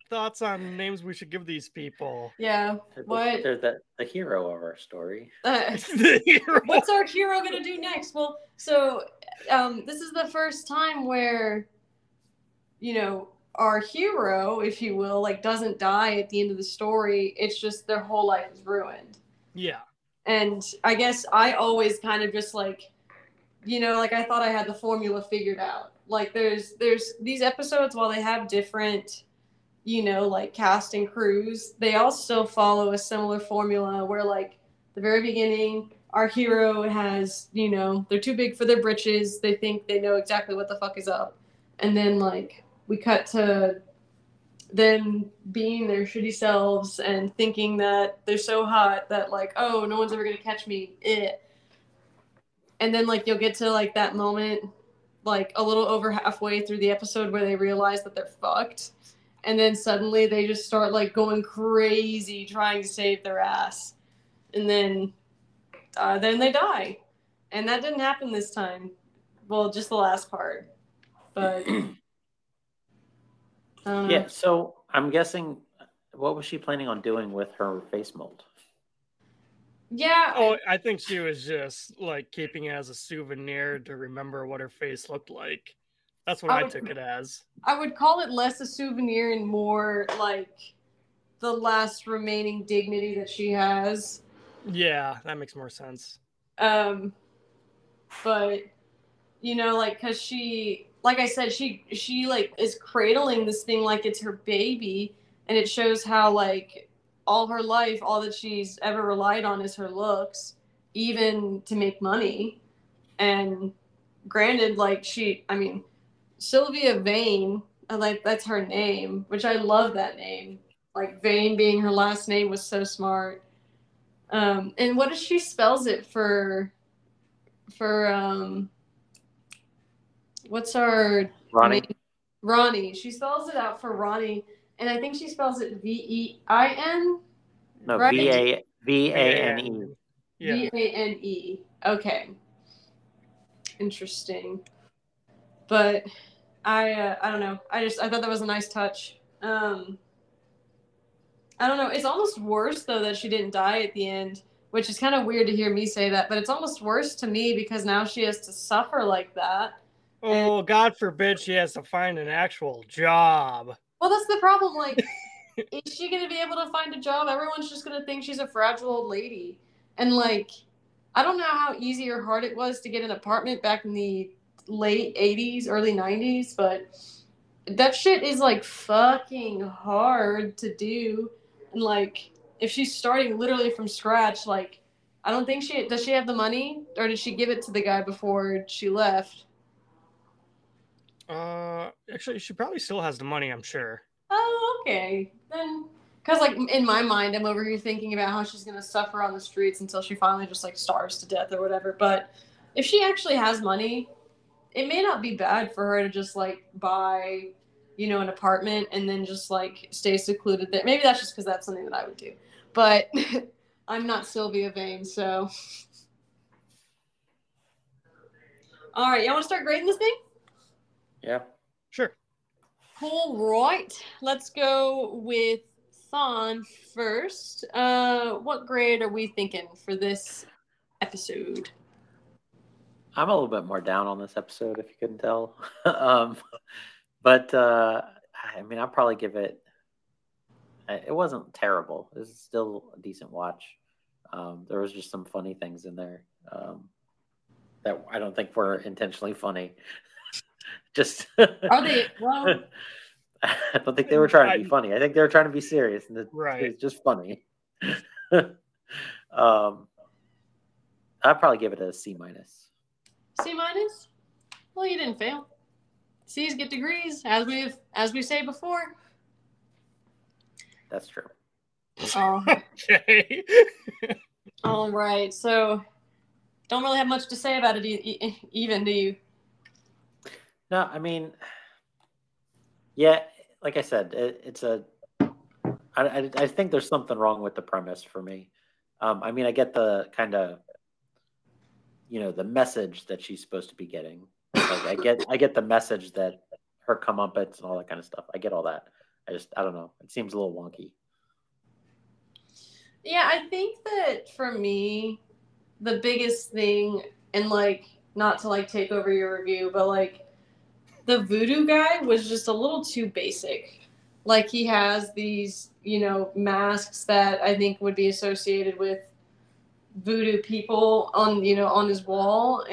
thoughts on names we should give these people. Yeah, what they're the hero of our story. What's our hero gonna do next? Well, so this is the first time where you know our hero, if you will, like doesn't die at the end of the story. It's just their whole life is ruined. Yeah, and I guess I always kind of just like. You know, like I thought I had the formula figured out. Like there's these episodes, while they have different, you know, like cast and crews, they all still follow a similar formula where like the very beginning, our hero has, you know, they're too big for their britches. They think they know exactly what the fuck is up. And then like we cut to them being their shitty selves and thinking that they're so hot that like, oh, no one's ever going to catch me. And then, like, you'll get to, like, that moment, like, a little over halfway through the episode where they realize that they're fucked. And then suddenly they just start, like, going crazy trying to save their ass. And then they die. And that didn't happen this time. Well, just the last part. But, yeah, so I'm guessing, what was she planning on doing with her face mold? Yeah. Oh, I think she was just like keeping it as a souvenir to remember what her face looked like. That's what I took it as. I would call it less a souvenir and more like the last remaining dignity that she has. Yeah, that makes more sense. But you know, like, cause she, like I said, she like is cradling this thing like it's her baby. And it shows how, like, all her life, all that she's ever relied on is her looks, even to make money. And granted, like, she, I mean, Sylvia Vane, like, that's her name, which I love that name. Like, Vane being her last name was so smart. And what if she spells it for what's our Ronnie? Name? Ronnie. She spells it out for Ronnie. And I think she spells it V-E-I-N? No, right? V-A-N-E. Yeah. V-A-N-E. Okay. Interesting. But I don't know. I thought that was a nice touch. I don't know. It's almost worse, though, that she didn't die at the end, which is kind of weird to hear me say that. But it's almost worse to me because now she has to suffer like that. Oh, and God forbid she has to find an actual job. Well, that's the problem. Like, is she going to be able to find a job? Everyone's just going to think she's a fragile old lady. And, like, I don't know how easy or hard it was to get an apartment back in the late 80s, early 90s. But that shit is, like, fucking hard to do. And, like, if she's starting literally from scratch, like, I don't think she... Does she have the money? Or did she give it to the guy before she left? Actually, she probably still has the money, I'm sure. Oh, okay. Then, because, like, in my mind, I'm over here thinking about how she's going to suffer on the streets until she finally just, like, starves to death or whatever. But if she actually has money, it may not be bad for her to just, like, buy, you know, an apartment and then just, like, stay secluded there. Maybe that's just because that's something that I would do. But I'm not Sylvia Vane, so. All right, y'all want to start grading this thing? Yeah. Sure. All right. Let's go with Thon first. What grade are we thinking for this episode? I'm a little bit more down on this episode, if you couldn't tell. But I mean, I'll probably give it... It wasn't terrible. This is still a decent watch. There was just some funny things in there that I don't think were intentionally funny. Just are they? Well, I don't think they were trying to be funny. I think they were trying to be serious, and it's just funny. I'd probably give it a C-. C-? Well, you didn't fail. C's get degrees, as we say before. That's true. Oh. Okay. All right. So, don't really have much to say about it, even do you? No, I mean, yeah, like I said, I think there's something wrong with the premise for me. I mean, I get the kind of, you know, the message that she's supposed to be getting. Like, I get the message that her comeuppance and all that kind of stuff. I get all that. I don't know. It seems a little wonky. Yeah, I think that for me, the biggest thing, and, like, not to, like, take over your review, but, like, the voodoo guy was just a little too basic. Like, he has these, you know, masks that I think would be associated with voodoo people on, you know, on his wall.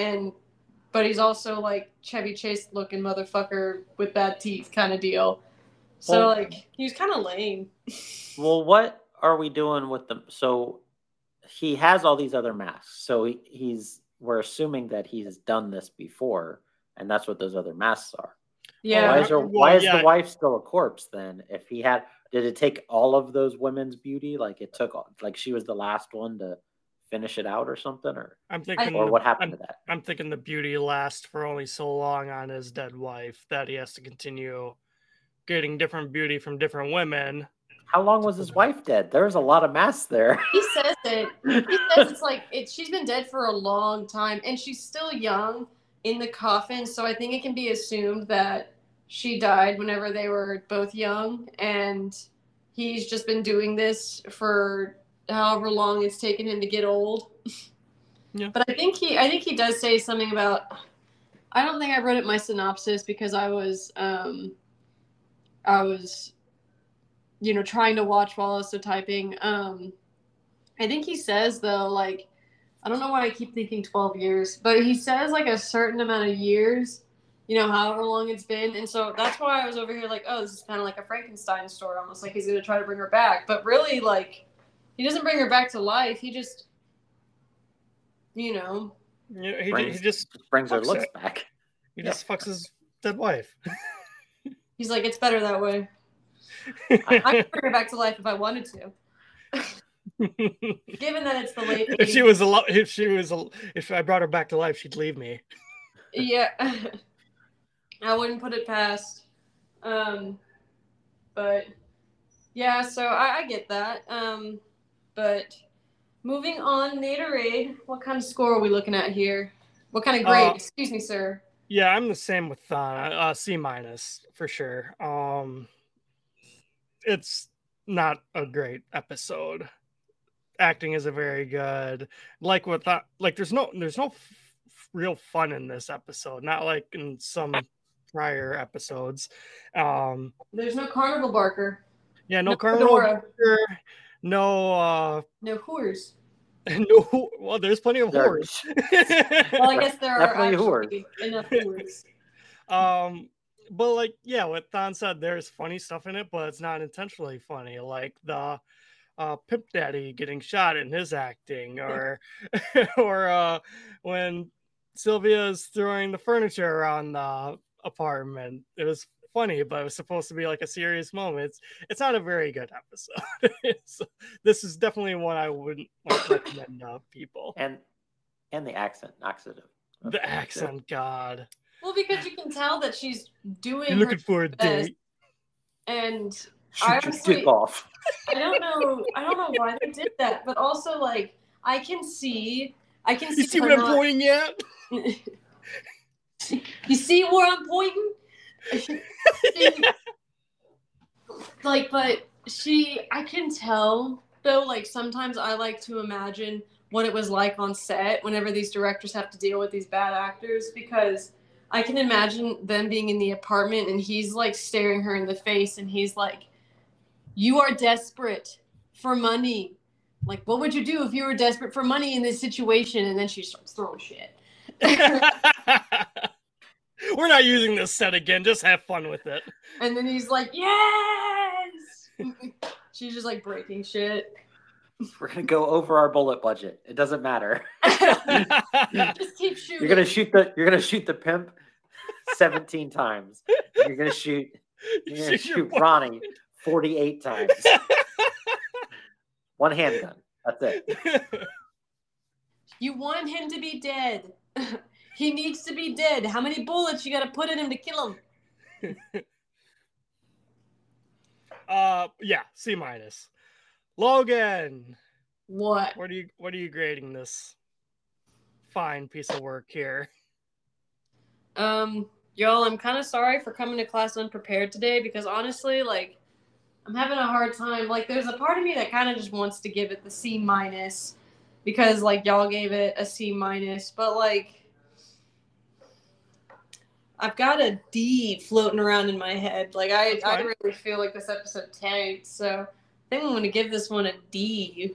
But he's also, like, Chevy Chase looking motherfucker with bad teeth kind of deal. So, well, like, he was kind of lame. Well, what are we doing with them? So he has all these other masks. So we're assuming that he's done this before. And that's what those other masks are. Yeah. Why is the wife still a corpse then? If he had, did it take all of those women's beauty? Like it took, like she was the last one to finish it out or something, or I'm thinking, or what happened to that? I'm thinking the beauty lasts for only so long on his dead wife that he has to continue getting different beauty from different women. How long was his wife dead? There was a lot of masks there. He says it. He says it's like she's been dead for a long time, and she's still young in the coffin, so I think it can be assumed that she died whenever they were both young, and he's just been doing this for however long it's taken him to get old. Yeah. But I think he does say something about, I don't think I wrote it in my synopsis because I was you know, trying to watch while I was typing. I think he says though, like, I don't know why I keep thinking 12 years, but he says like a certain amount of years you know, however long it's been. And so that's why I was over here like, oh, this is kind of like a Frankenstein story, almost like he's going to try to bring her back. But really, like, he doesn't bring her back to life. He just, you know. Yeah, he just brings her looks back. He just fucks his dead wife. He's like, it's better that way. I could bring her back to life if I wanted to. Given that it's the late 80s. If I brought her back to life, she'd leave me. Yeah, I wouldn't put it past, but yeah, so I get that, but moving on, Naterade, what kind of score are we looking at here? What kind of grade? Excuse me, sir. Yeah, I'm the same with Thon, C- for sure. It's not a great episode. Acting isn't very good. Like with that, like there's no real fun in this episode, not like in some prior episodes. There's no Carnival Barker. Yeah, no Carnival Fedora. Barker. No whores. No, well, there's plenty of whores. Well, I guess there are actually enough whores. But like, yeah, what Thon said, there's funny stuff in it, but it's not intentionally funny. Like the Pimp Daddy getting shot in his acting, or or when Sylvia is throwing the furniture around the apartment. It was funny, but it was supposed to be like a serious moment. It's not a very good episode. This is definitely one I wouldn't like recommend to people. And the accent knocks it up. The accent, God. Well, because you can tell that she's doing. You're looking for a date. And I honestly, dip off. I don't know why they did that, but also like I can see. You see what I'm pointing at? You see where I'm pointing? Yeah. Like, but I can tell though. Like sometimes I like to imagine what it was like on set whenever these directors have to deal with these bad actors, because I can imagine them being in the apartment and he's like staring her in the face and he's like, "You are desperate for money. Like, what would you do if you were desperate for money in this situation?" And then she starts throwing shit. We're not using this set again. Just have fun with it. And then he's like, yes! She's just like breaking shit. We're going to go over our bullet budget. It doesn't matter. Just keep shooting. You're going to shoot the pimp 17 times. You're going to shoot Ronnie 48 times. One handgun. That's it. You want him to be dead. He needs to be dead. How many bullets you got to put in him to kill him? Yeah, C-. Logan, what are you grading this fine piece of work here? Y'all, I'm kind of sorry for coming to class unprepared today, because honestly, like, I'm having a hard time. Like, there's a part of me that kind of just wants to give it the C-, because like y'all gave it a C-, but like I've got a D floating around in my head. Like I really feel like this episode tanked, so I think I'm going to give this one a D.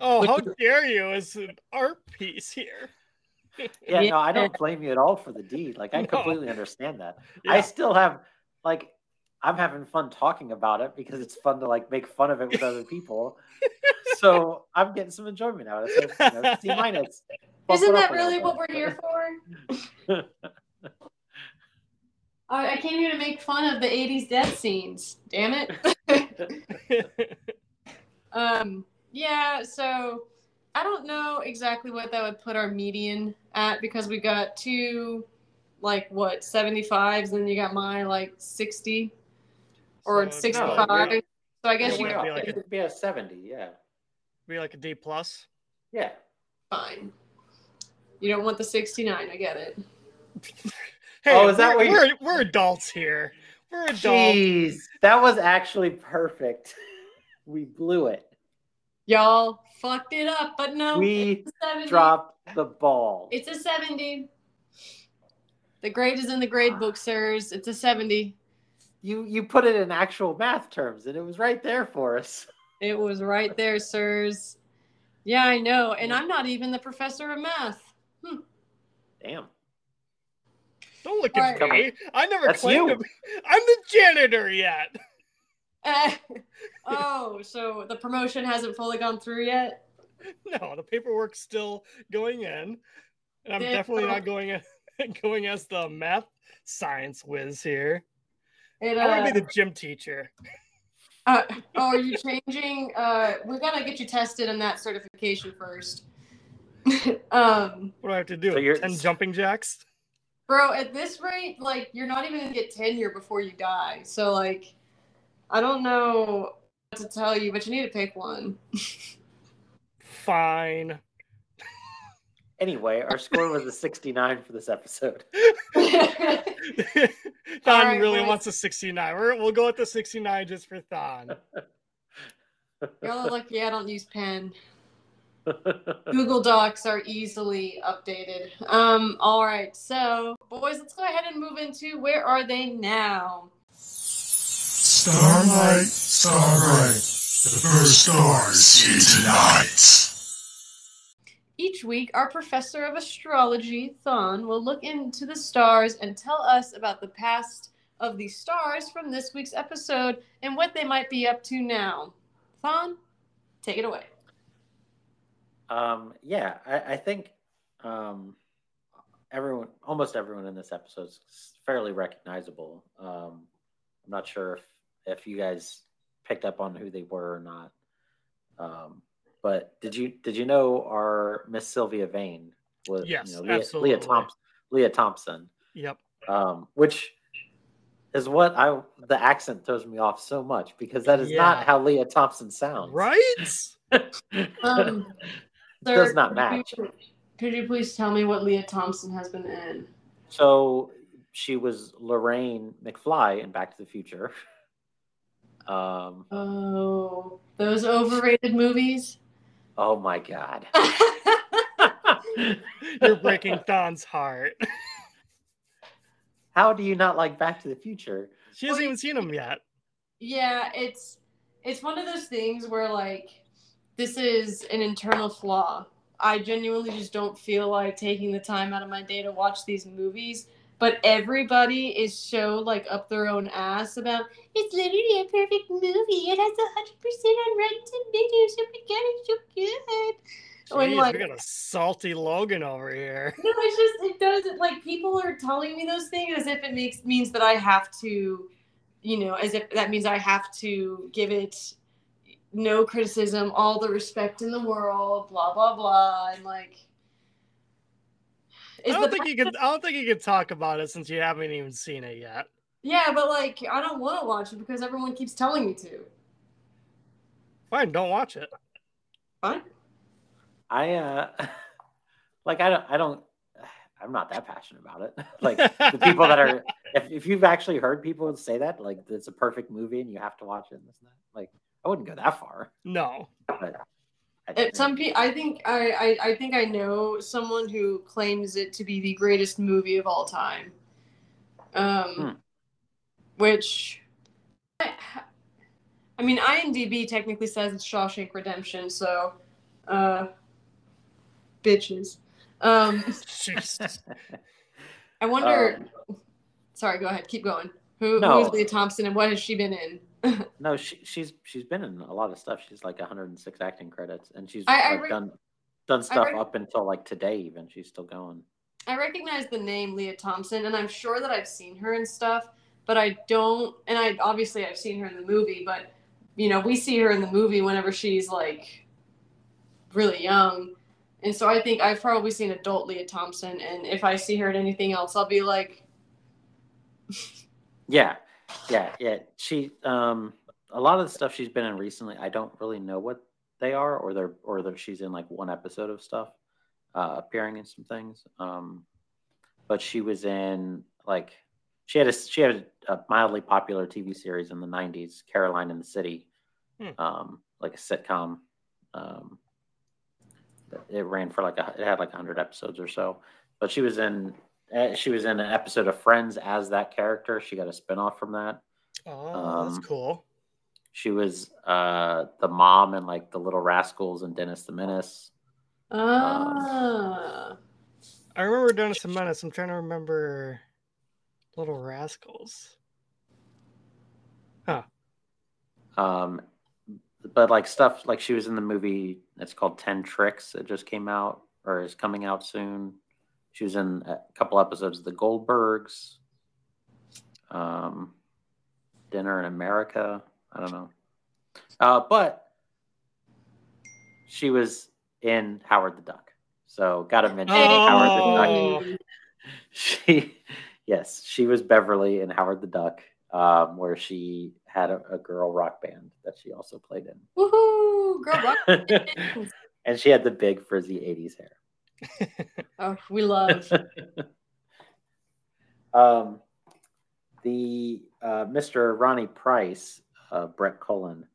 Oh, how dare you! It's an art piece here. Yeah, no, I don't blame you at all for the D. Like, I completely understand that. Yeah. I still have, like, I'm having fun talking about it because it's fun to, like, make fun of it with other people. So I'm getting some enjoyment out of it. So, you know, C-. Isn't that really what we're here for? I came here to make fun of the 80s death scenes. Damn it. Yeah, so I don't know exactly what that would put our median at, because we got two, like, what, 75s, and then you got my, like, 60 or 65. No, so I guess you could be a 70, yeah. Be like a D+. Yeah. Fine. You don't want the 69, I get it. Hey, oh, is that what we're adults here. We're adults. Jeez, that was actually perfect. We blew it. Y'all fucked it up, but no. We dropped the ball. It's a 70. The grade is in the grade book, sirs. It's a 70. You put it in actual math terms, and it was right there for us. It was right there, sirs. Yeah, I know. And I'm not even the professor of math. Damn. Don't look at me. I never claimed to be. I'm the janitor yet. So the promotion hasn't fully gone through yet? No, the paperwork's still going in. And I'm definitely not going as the math science whiz here. I want to be the gym teacher. Are you changing? We're going to get you tested in that certification first. What do I have to do? So 10 jumping jacks? Bro, at this rate, like, you're not even going to get tenure before you die. So, like, I don't know what to tell you, but you need to pick one. Fine. Anyway, our score was a 69 for this episode. Thon wants a 69. We'll go with the 69 just for Thon. Y'all are lucky I don't use pen. Google Docs are easily updated. All right, so boys, let's go ahead and move into Where Are They Now? Starlight, starlight, the first star is seen tonight. Each week, our professor of astrology, Thon, will look into the stars and tell us about the past of the stars from this week's episode and what they might be up to now. Thon, take it away. I think almost everyone in this episode is fairly recognizable. I'm not sure if you guys picked up on who they were or not. But did you know our Miss Sylvia Vane was absolutely. Leah Thompson. Yep. Which is what the accent throws me off so much, because that is not how Leah Thompson sounds. Right? It does not match. Could you please tell me what Leah Thompson has been in? So she was Lorraine McFly in Back to the Future. Those overrated movies. Oh my God. You're breaking Thon's heart. How do you not like Back to the Future? She hasn't even seen them yet. Yeah, it's one of those things where, like, this is an internal flaw. I genuinely just don't feel like taking the time out of my day to watch these movies. But everybody is so, like, up their own ass about, it's literally a perfect movie. It has 100% on Rotten Tomatoes. Oh my God, it's so good. Jeez, we got a salty Logan over here. No, it doesn't. Like, people are telling me those things as if it means that I have to, as if that means I have to give it no criticism, all the respect in the world, blah, blah, blah. And, like... I don't think you could talk about it since you haven't even seen it yet. Yeah, but I don't want to watch it because everyone keeps telling me to. Fine, don't watch it. Fine. I'm not that passionate about it. The people that are, if you've actually heard people say that, it's a perfect movie and you have to watch it and this and that. I wouldn't go that far. No. But, I think I know someone who claims it to be the greatest movie of all time. Which IMDb technically says it's Shawshank Redemption, so bitches. I wonder. Sorry, go ahead, keep going. Who is Leah Thompson and what has she been in? No, she's been in a lot of stuff. She's 106 acting credits, and she's done stuff up until today. Even she's still going. I recognize the name Leah Thompson, and I'm sure that I've seen her in stuff, but I don't. And I obviously I've seen her in the movie, but we see her in the movie whenever she's really young, and so I think I've probably seen adult Leah Thompson. And if I see her in anything else, I'll be like, yeah. Yeah. She, a lot of the stuff she's been in recently, I don't really know what they are, or she's in one episode of stuff, appearing in some things. But she was in she had a mildly popular TV series in the 90s, Caroline in the City, a sitcom. It ran for it had 100 episodes or so, but she was in an episode of Friends as that character. She got a spinoff from that. Oh, that's cool. She was the mom in the Little Rascals and Dennis the Menace. I remember Dennis the Menace. I'm trying to remember Little Rascals. Huh. But like stuff like she was in the movie that's called 10 Tricks. It just came out or is coming out soon. She was in a couple episodes of The Goldbergs. Dinner in America. I don't know. But she was in Howard the Duck. So gotta mention Howard the Duck. She was Beverly in Howard the Duck, where she had a girl rock band that she also played in. Woohoo! Girl rock band! And she had the big frizzy 80s hair. Oh, we love. The Mr. Ronnie Price, Brett Cullen,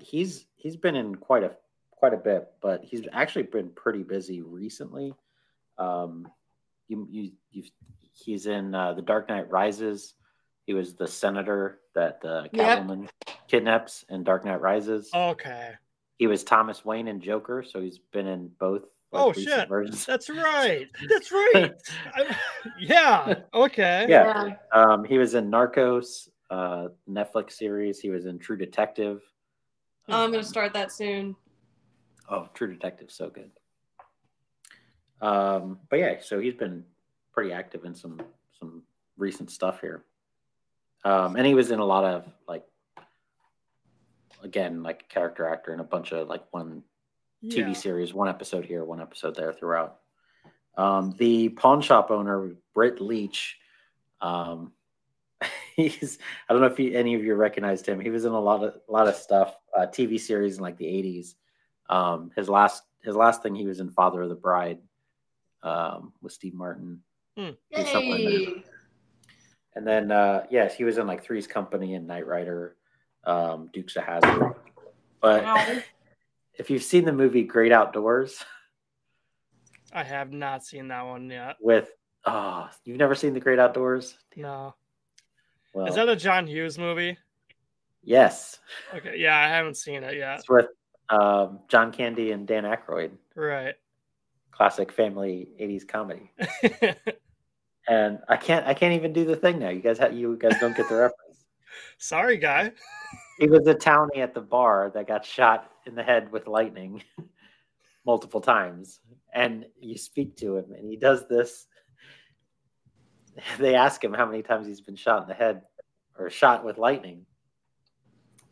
he's been in quite a bit, but he's actually been pretty busy recently. He's in The Dark Knight Rises. He was the senator that Catwoman kidnaps in Dark Knight Rises. Okay. He was Thomas Wayne in Joker, so he's been in both. Like, oh shit! Versions. That's right. Okay. He was in Narcos, Netflix series. He was in True Detective. Oh, I'm gonna start that soon. Oh, True Detective, so good. But yeah, so he's been pretty active in some recent stuff here. And he was in a lot of like character actor in a bunch of TV series, one episode here, one episode there throughout. The pawn shop owner, Britt Leach, I don't know if any of you recognized him. He was in a lot of stuff, TV series in like the 80s. His last thing he was in Father of the Bride with Steve Martin. Hey. And then he was in like Three's Company and Knight Rider, Dukes of Hazzard. But wow. If you've seen the movie Great Outdoors. I have not seen that one yet. You've never seen The Great Outdoors? No. Well, is that a John Hughes movie? Yes. Okay, yeah, I haven't seen it yet. It's with John Candy and Dan Aykroyd. Right. Classic family 80s comedy. And I can't even do the thing now. You guys don't get the reference. Sorry, guy. He was a townie at the bar that got shot in the head with lightning multiple times. And you speak to him and he does this. They ask him how many times he's been shot in the head or shot with lightning.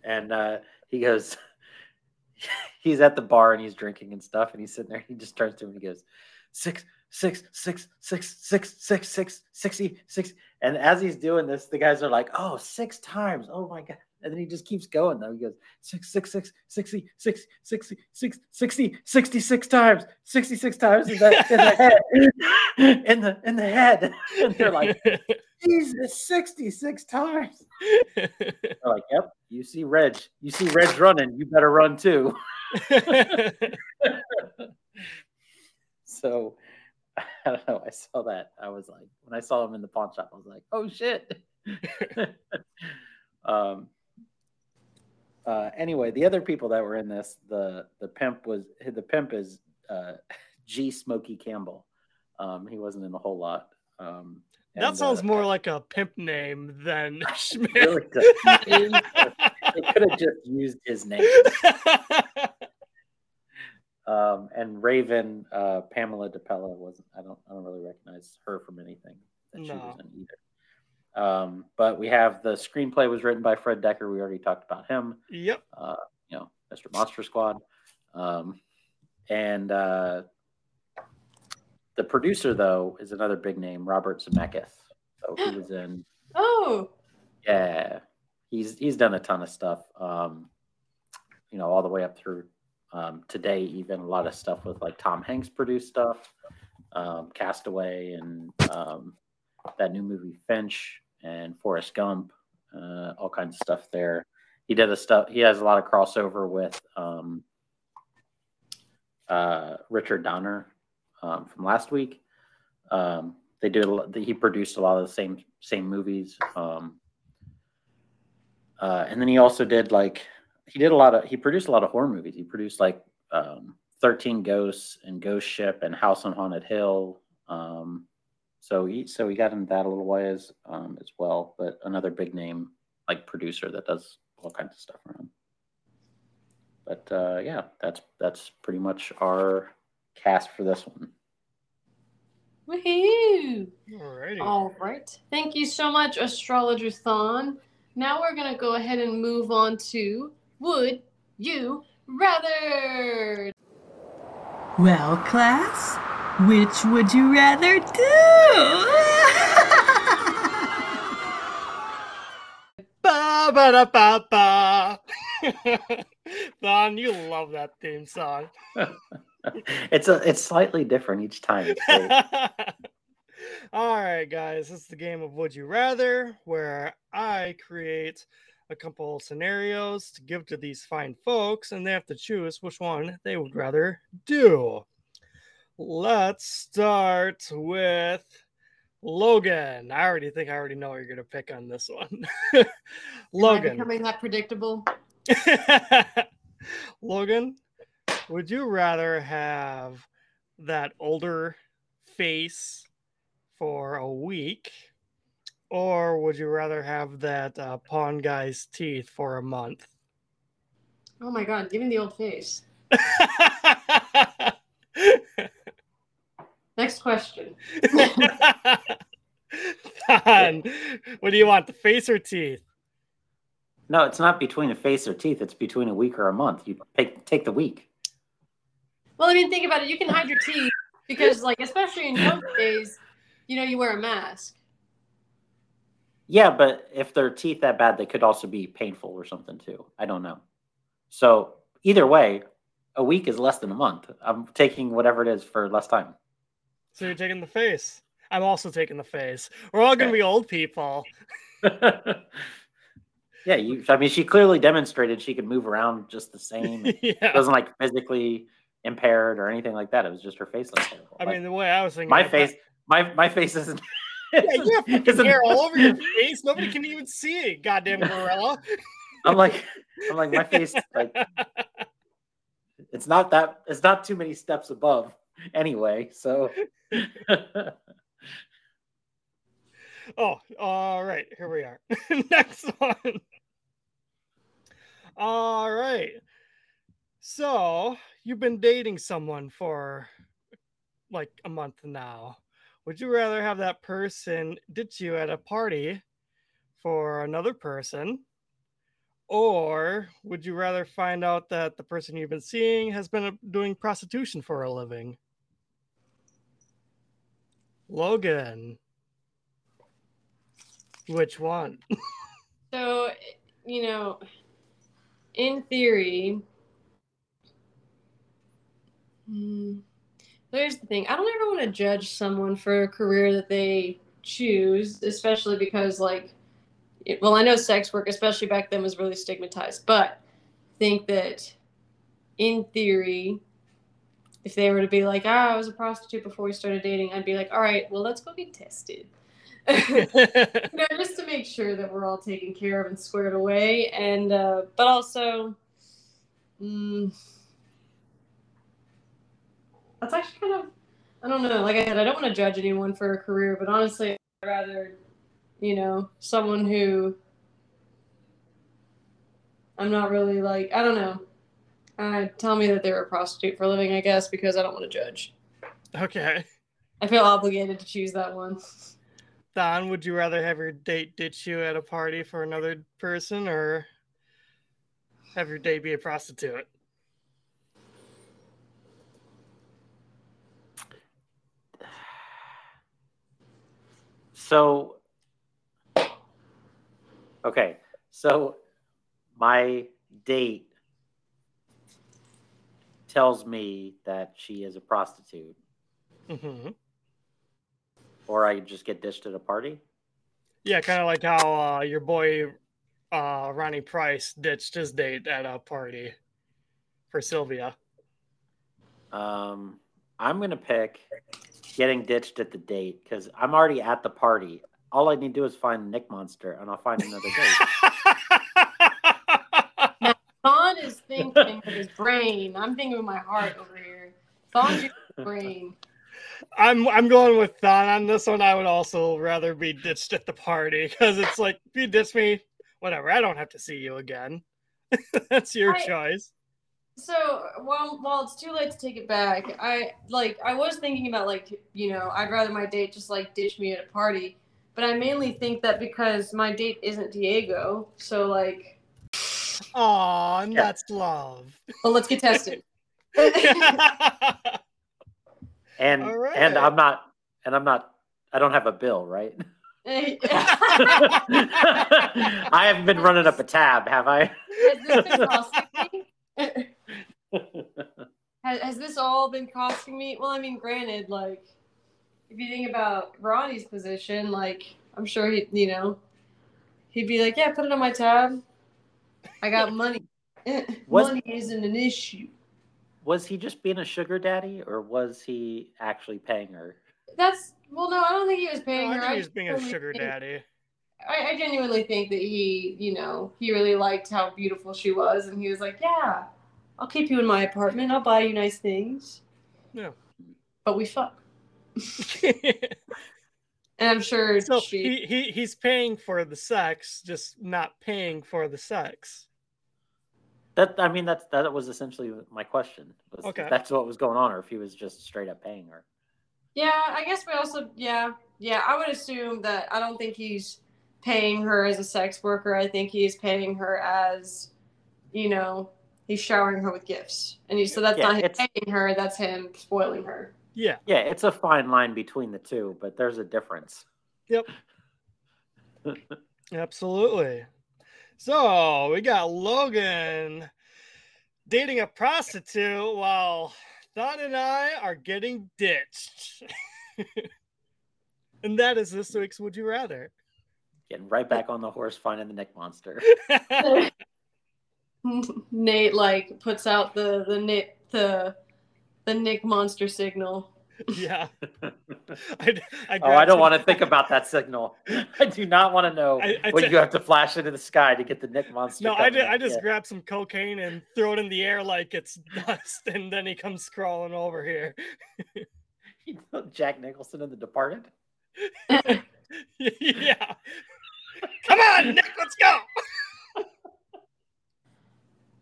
And he goes, he's at the bar and he's drinking and stuff. And he's sitting there. He just turns to him and he goes, 6, 6, 6, 6, 6, 6, 6, 6, 6. And as he's doing this, the guys are like, oh, 6 times. Oh my God. And then he just keeps going, though. He goes, 66 times, 66 times in the head. And they're like, Jesus, 66 times. They're like, yep, you see Reg running, you better run too. So, I don't know, I saw that. I was like, when I saw him in the pawn shop, I was like, oh shit. Anyway, the other people that were in this, the pimp is G. Smokey Campbell. He wasn't in a whole lot. That sounds more like a pimp name than Schmidt. Really they could have just used his name. And Raven, Pamela DiPella wasn't. I don't really recognize her from anything that she was in either. But we have the screenplay was written by Fred Decker. We already talked about him. Yep. Mr. Monster Squad. And the producer, though, is another big name, Robert Zemeckis. So he was in. Oh. Yeah. He's done a ton of stuff. All the way up through today, even a lot of stuff with like Tom Hanks produced stuff, Castaway and that new movie Finch and Forrest Gump, all kinds of stuff there. He has a lot of crossover with Richard Donner from last week. He produced a lot of the same movies. And then he also did he produced a lot of horror movies. He produced 13 Ghosts and Ghost Ship and House on Haunted Hill, So he got into that a little ways as well, but another big name like producer that does all kinds of stuff around. But yeah, that's pretty much our cast for this one. Woohoo! Alrighty. All right. Thank you so much, Astrologer Thon. Now we're gonna go ahead and move on to Would You Rather? Well, class, which would you rather do? Ba ba da ba ba. Don, you love that theme song. It's slightly different each time. All right, guys, this is the game of Would You Rather, where I create a couple scenarios to give to these fine folks, and they have to choose which one they would rather do. Let's start with Logan. I already know what you're going to pick on this one. Logan. Am I becoming that predictable? Logan, would you rather have that older face for a week, or would you rather have that pawn guy's teeth for a month? Oh my god, give me the old face. Next question. Don, what do you want, the face or teeth? No, it's not between a face or teeth. It's between a week or a month. You take the week. Well, I mean, think about it. You can hide your teeth because, like, especially in young days, you know, you wear a mask. Yeah, but if their teeth that bad, they could also be painful or something, too. I don't know. So either way, a week is less than a month. I'm taking whatever it is for less time. So you're taking the face. I'm also taking the face. We're all going to be old people. Yeah, I mean, she clearly demonstrated she could move around just the same. Yeah. Wasn't like physically impaired or anything like that. It was just her face. I mean, the way I was thinking. My face isn't. Yeah, you have fucking hair all over your face. Nobody can even see it. Goddamn gorilla. I'm like my face. Like, it's not that. It's not too many steps above anyway. So. Oh, all right. Here we are. Next one. All right. So you've been dating someone for like a month now. Would you rather have that person ditch you at a party for another person? Or would you rather find out that the person you've been seeing has been doing prostitution for a living? Logan. Which one? So, you know, in theory, there's the thing. I don't ever want to judge someone for a career that they choose, especially because, like, well, I know sex work, especially back then, was really stigmatized. But I think that, in theory, if they were to be like, I was a prostitute before we started dating, I'd be like, all right, well, let's go get tested. You know, just to make sure that we're all taken care of and squared away, and but also, that's actually kind of, I don't know. Like I said, I don't want to judge anyone for a career, but honestly, I'd rather, you know, someone who I'm not really like. I don't know. Tell me that they were a prostitute for a living, I guess, because I don't want to judge. Okay. I feel obligated to choose that one. Don, would you rather have your date ditch you at a party for another person or have your date be a prostitute? So, okay. So, my date tells me that she is a prostitute. Mm-hmm. Or I just get dished at a party? Yeah, kind of like how your boy Ronnie Price ditched his date at a party for Sylvia. I'm going to pick getting ditched at the date because I'm already at the party. All I need to do is find Nick Monster, and I'll find another date. Now, Thon is thinking with his brain. I'm thinking with my heart over here. Thon's your brain. I'm going with Thon on this one. I would also rather be ditched at the party, because it's like, if you ditch me, whatever, I don't have to see you again. That's your choice. So while it's too late to take it back, I was thinking about, like, you know, I'd rather my date just like ditch me at a party, but I mainly think that because my date isn't Diego, so like, oh, and that's love. Well, let's get tested. I don't have a bill, right? I haven't been running up a tab, have I? Has this all been costing me? Well, I mean, granted, like, if you think about Ronnie's position, like, I'm sure he, you know, he'd be like, yeah, put it on my tab. I got money. Money isn't an issue. Was he just being a sugar daddy, or was he actually paying her? No, I don't think he was paying her. I think he was being a sugar daddy. I genuinely think that he, you know, he really liked how beautiful she was, and he was like, yeah, I'll keep you in my apartment. I'll buy you nice things. Yeah. But we fuck. And I'm sure he's paying for the sex, just not paying for the sex. That was essentially my question. Okay. That's what was going on, or if he was just straight up paying her. Yeah, I guess we also, I would assume that I don't think he's paying her as a sex worker. I think he's paying her as, you know, he's showering her with gifts. And so that's not him paying her, that's him spoiling her. Yeah. Yeah, it's a fine line between the two, but there's a difference. Yep. Absolutely. So we got Logan dating a prostitute while Thon and I are getting ditched. And that is this week's Would You Rather. Getting right back on the horse, finding the neck monster. Nate like puts out the neck monster signal. Yeah. I don't want to think about that signal. I do not want to know when you have to flash into the sky to get the Nick monster. No, I just grab some cocaine and throw it in the air like it's dust, and then he comes crawling over here. You know, Jack Nicholson in The Departed? Yeah. Come on, Nick, let's go!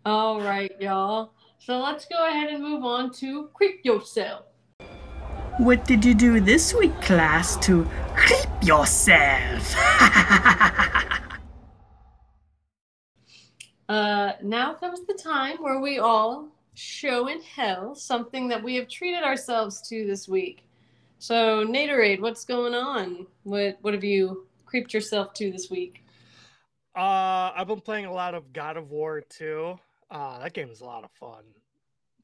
All right, y'all. So let's go ahead and move on to Creep Yourself. What did you do this week, class, to creep yourself? Now comes the time where we all show and tell something that we have treated ourselves to this week. So, Naterade, what's going on? What have you creeped yourself to this week? I've been playing a lot of God of War 2. That game is a lot of fun.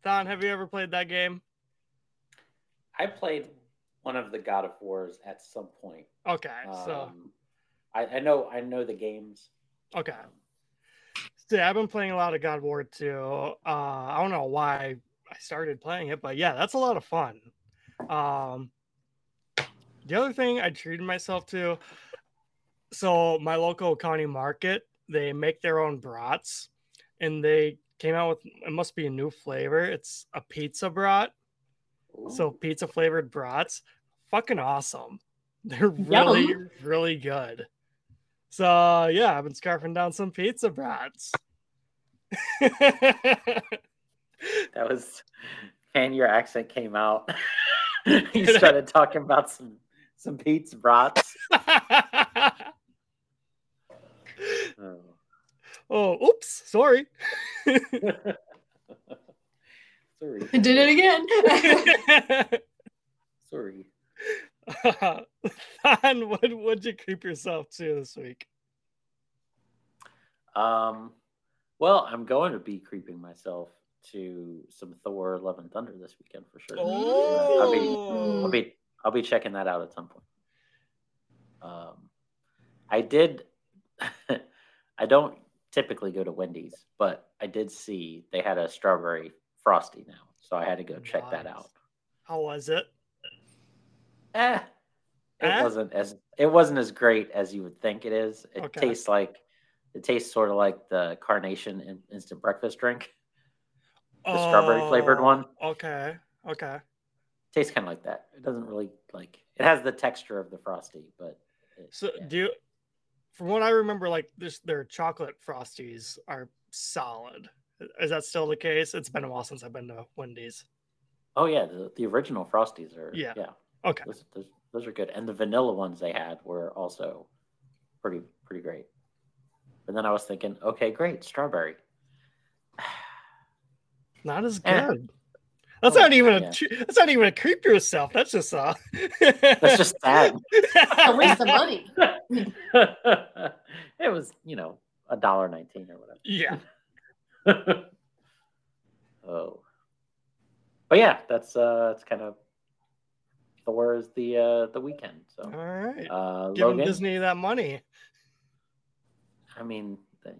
Thon, have you ever played that game? I played one of the God of Wars at some point. Okay, so I know the games. Okay, so yeah, I've been playing a lot of God of War 2. I don't know why I started playing it, but yeah, that's a lot of fun. The other thing I treated myself to, so my local county market, they make their own brats, and they came out with, it must be a new flavor. It's a pizza brat. So pizza flavored brats, fucking awesome. They're really, really good. So yeah, I've been scarfing down some pizza brats. That was, and your accent came out. You started talking about some pizza brats. Oh, oops, sorry. Sorry. I did it again. Sorry. Thon, what would you creep yourself to this week? Well, I'm going to be creeping myself to some Thor: Love and Thunder this weekend for sure. Oh. I'll be checking that out at some point. I don't typically go to Wendy's, but I did see they had a strawberry Frosty now, so I had to go check that out. How was it? It wasn't as great as you would think it is. It tastes sort of like the Carnation instant breakfast drink, the strawberry flavored one. Okay. tastes kind of like that. It doesn't really like, it has the texture of the Frosty, but. From what I remember, like this, their chocolate Frosties are solid. Is that still the case? It's been a while since I've been to Wendy's. Oh yeah, the original Frosties are. Yeah. Yeah. Okay. Those are good, and the vanilla ones they had were also pretty great. And then I was thinking, okay, great, strawberry. Not as good. That's not even a creep to yourself. That's just that's just sad. A waste of money. It was, $1.19 or whatever. Yeah. Oh. But yeah, that's kind of Thor is the weekend. So all right. Giving Logan, Disney that money. I mean, the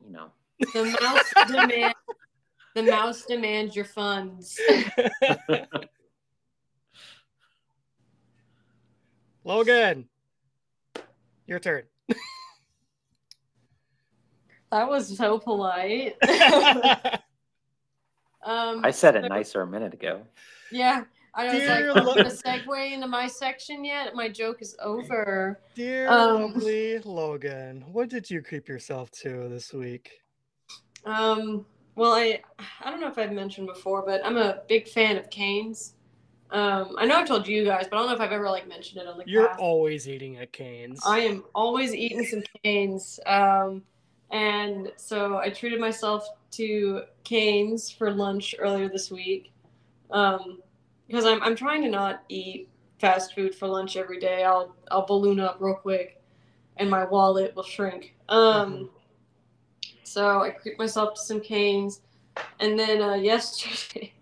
mouse demands your funds. Logan, your turn. That was so polite. I said it nicer a minute ago. Yeah. I was going to segue into my section yet. My joke is over. Dear lovely Logan, what did you creep yourself to this week? Well, I don't know if I've mentioned before, but I'm a big fan of Cane's. I know I've told you guys, but I don't know if I've ever mentioned it on the cast. You're always eating at Cane's. I am always eating some Cane's. And so I treated myself to Cane's for lunch earlier this week. Because I'm trying to not eat fast food for lunch every day. I'll balloon up real quick, and my wallet will shrink. So I creeped myself to some Canes, and then yesterday,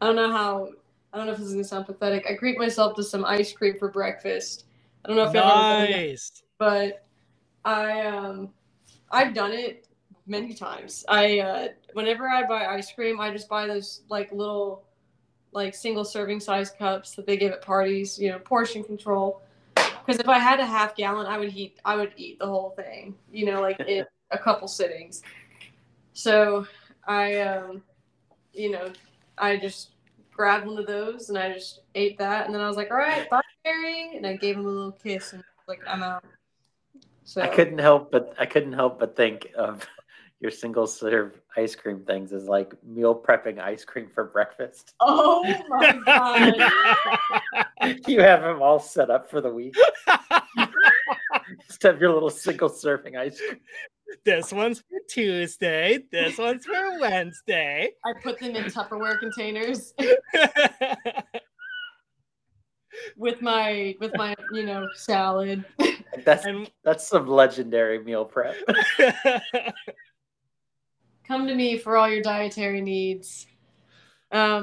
I don't know if this is gonna sound pathetic. I creeped myself to some ice cream for breakfast. I don't know if y'all remember that, but I've done it many times. Whenever I buy ice cream, I just buy those little single serving size cups that they give at parties, portion control. Because if I had a half gallon, I would eat the whole thing, in a couple sittings. So I just grabbed one of those and I just ate that. And then I was like, all right, bye, Mary. And I gave him a little kiss and I'm out. So I couldn't help but think of your single serve ice cream things is like meal prepping ice cream for breakfast. Oh my God. You have them all set up for the week. Just have your little single serving ice cream. This one's for Tuesday. This one's for Wednesday. I put them in Tupperware containers. With my salad. That's some legendary meal prep. Come to me for all your dietary needs. So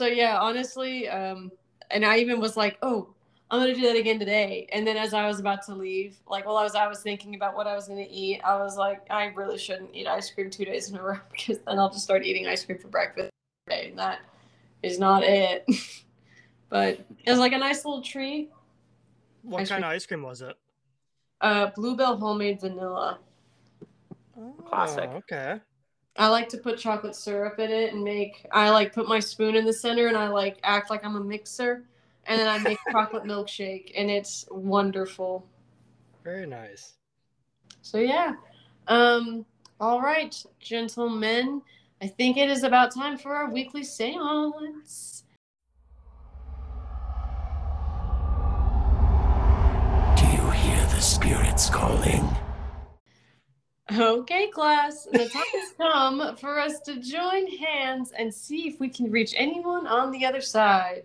yeah, honestly, and I even was like, oh, I'm gonna do that again today. And then as I was about to leave, I was thinking about what I was gonna eat, I was like, I really shouldn't eat ice cream 2 days in a row because then I'll just start eating ice cream for breakfast today, and that is not it. But it was like a nice little treat. What kind of ice cream was it? Bluebell homemade vanilla. Oh, classic. Okay. I like to put chocolate syrup in it and put my spoon in the center and I act like I'm a mixer and then I make chocolate milkshake and it's wonderful. Very nice. So yeah. All right, gentlemen. I think it is about time for our weekly seance. Do you hear the spirits calling? Okay, class, the time has come for us to join hands and see if we can reach anyone on the other side.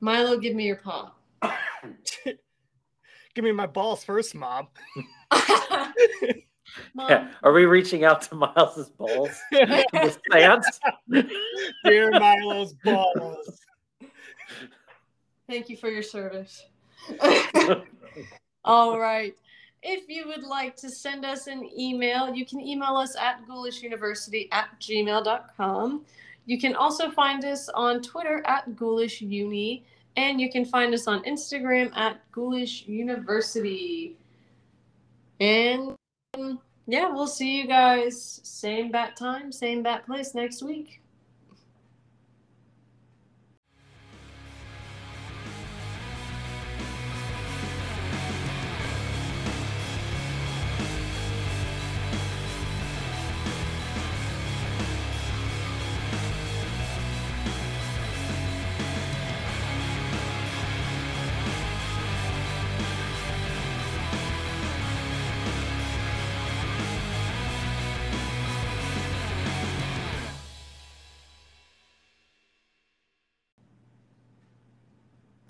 Milo, give me your paw. Give me my balls first, Mom. Mom. Yeah. Are we reaching out to Miles' balls? This dance? Dear Milo's balls. Thank you for your service. All right. If you would like to send us an email, you can email us at ghoulishuniversity@gmail.com. You can also find us on Twitter @ghoulishuni, and you can find us on Instagram @ghoulishuniversity. And yeah, we'll see you guys same bat time, same bat place next week.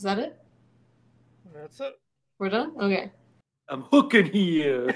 Is that it? That's it. We're done? Okay. I'm hooking here.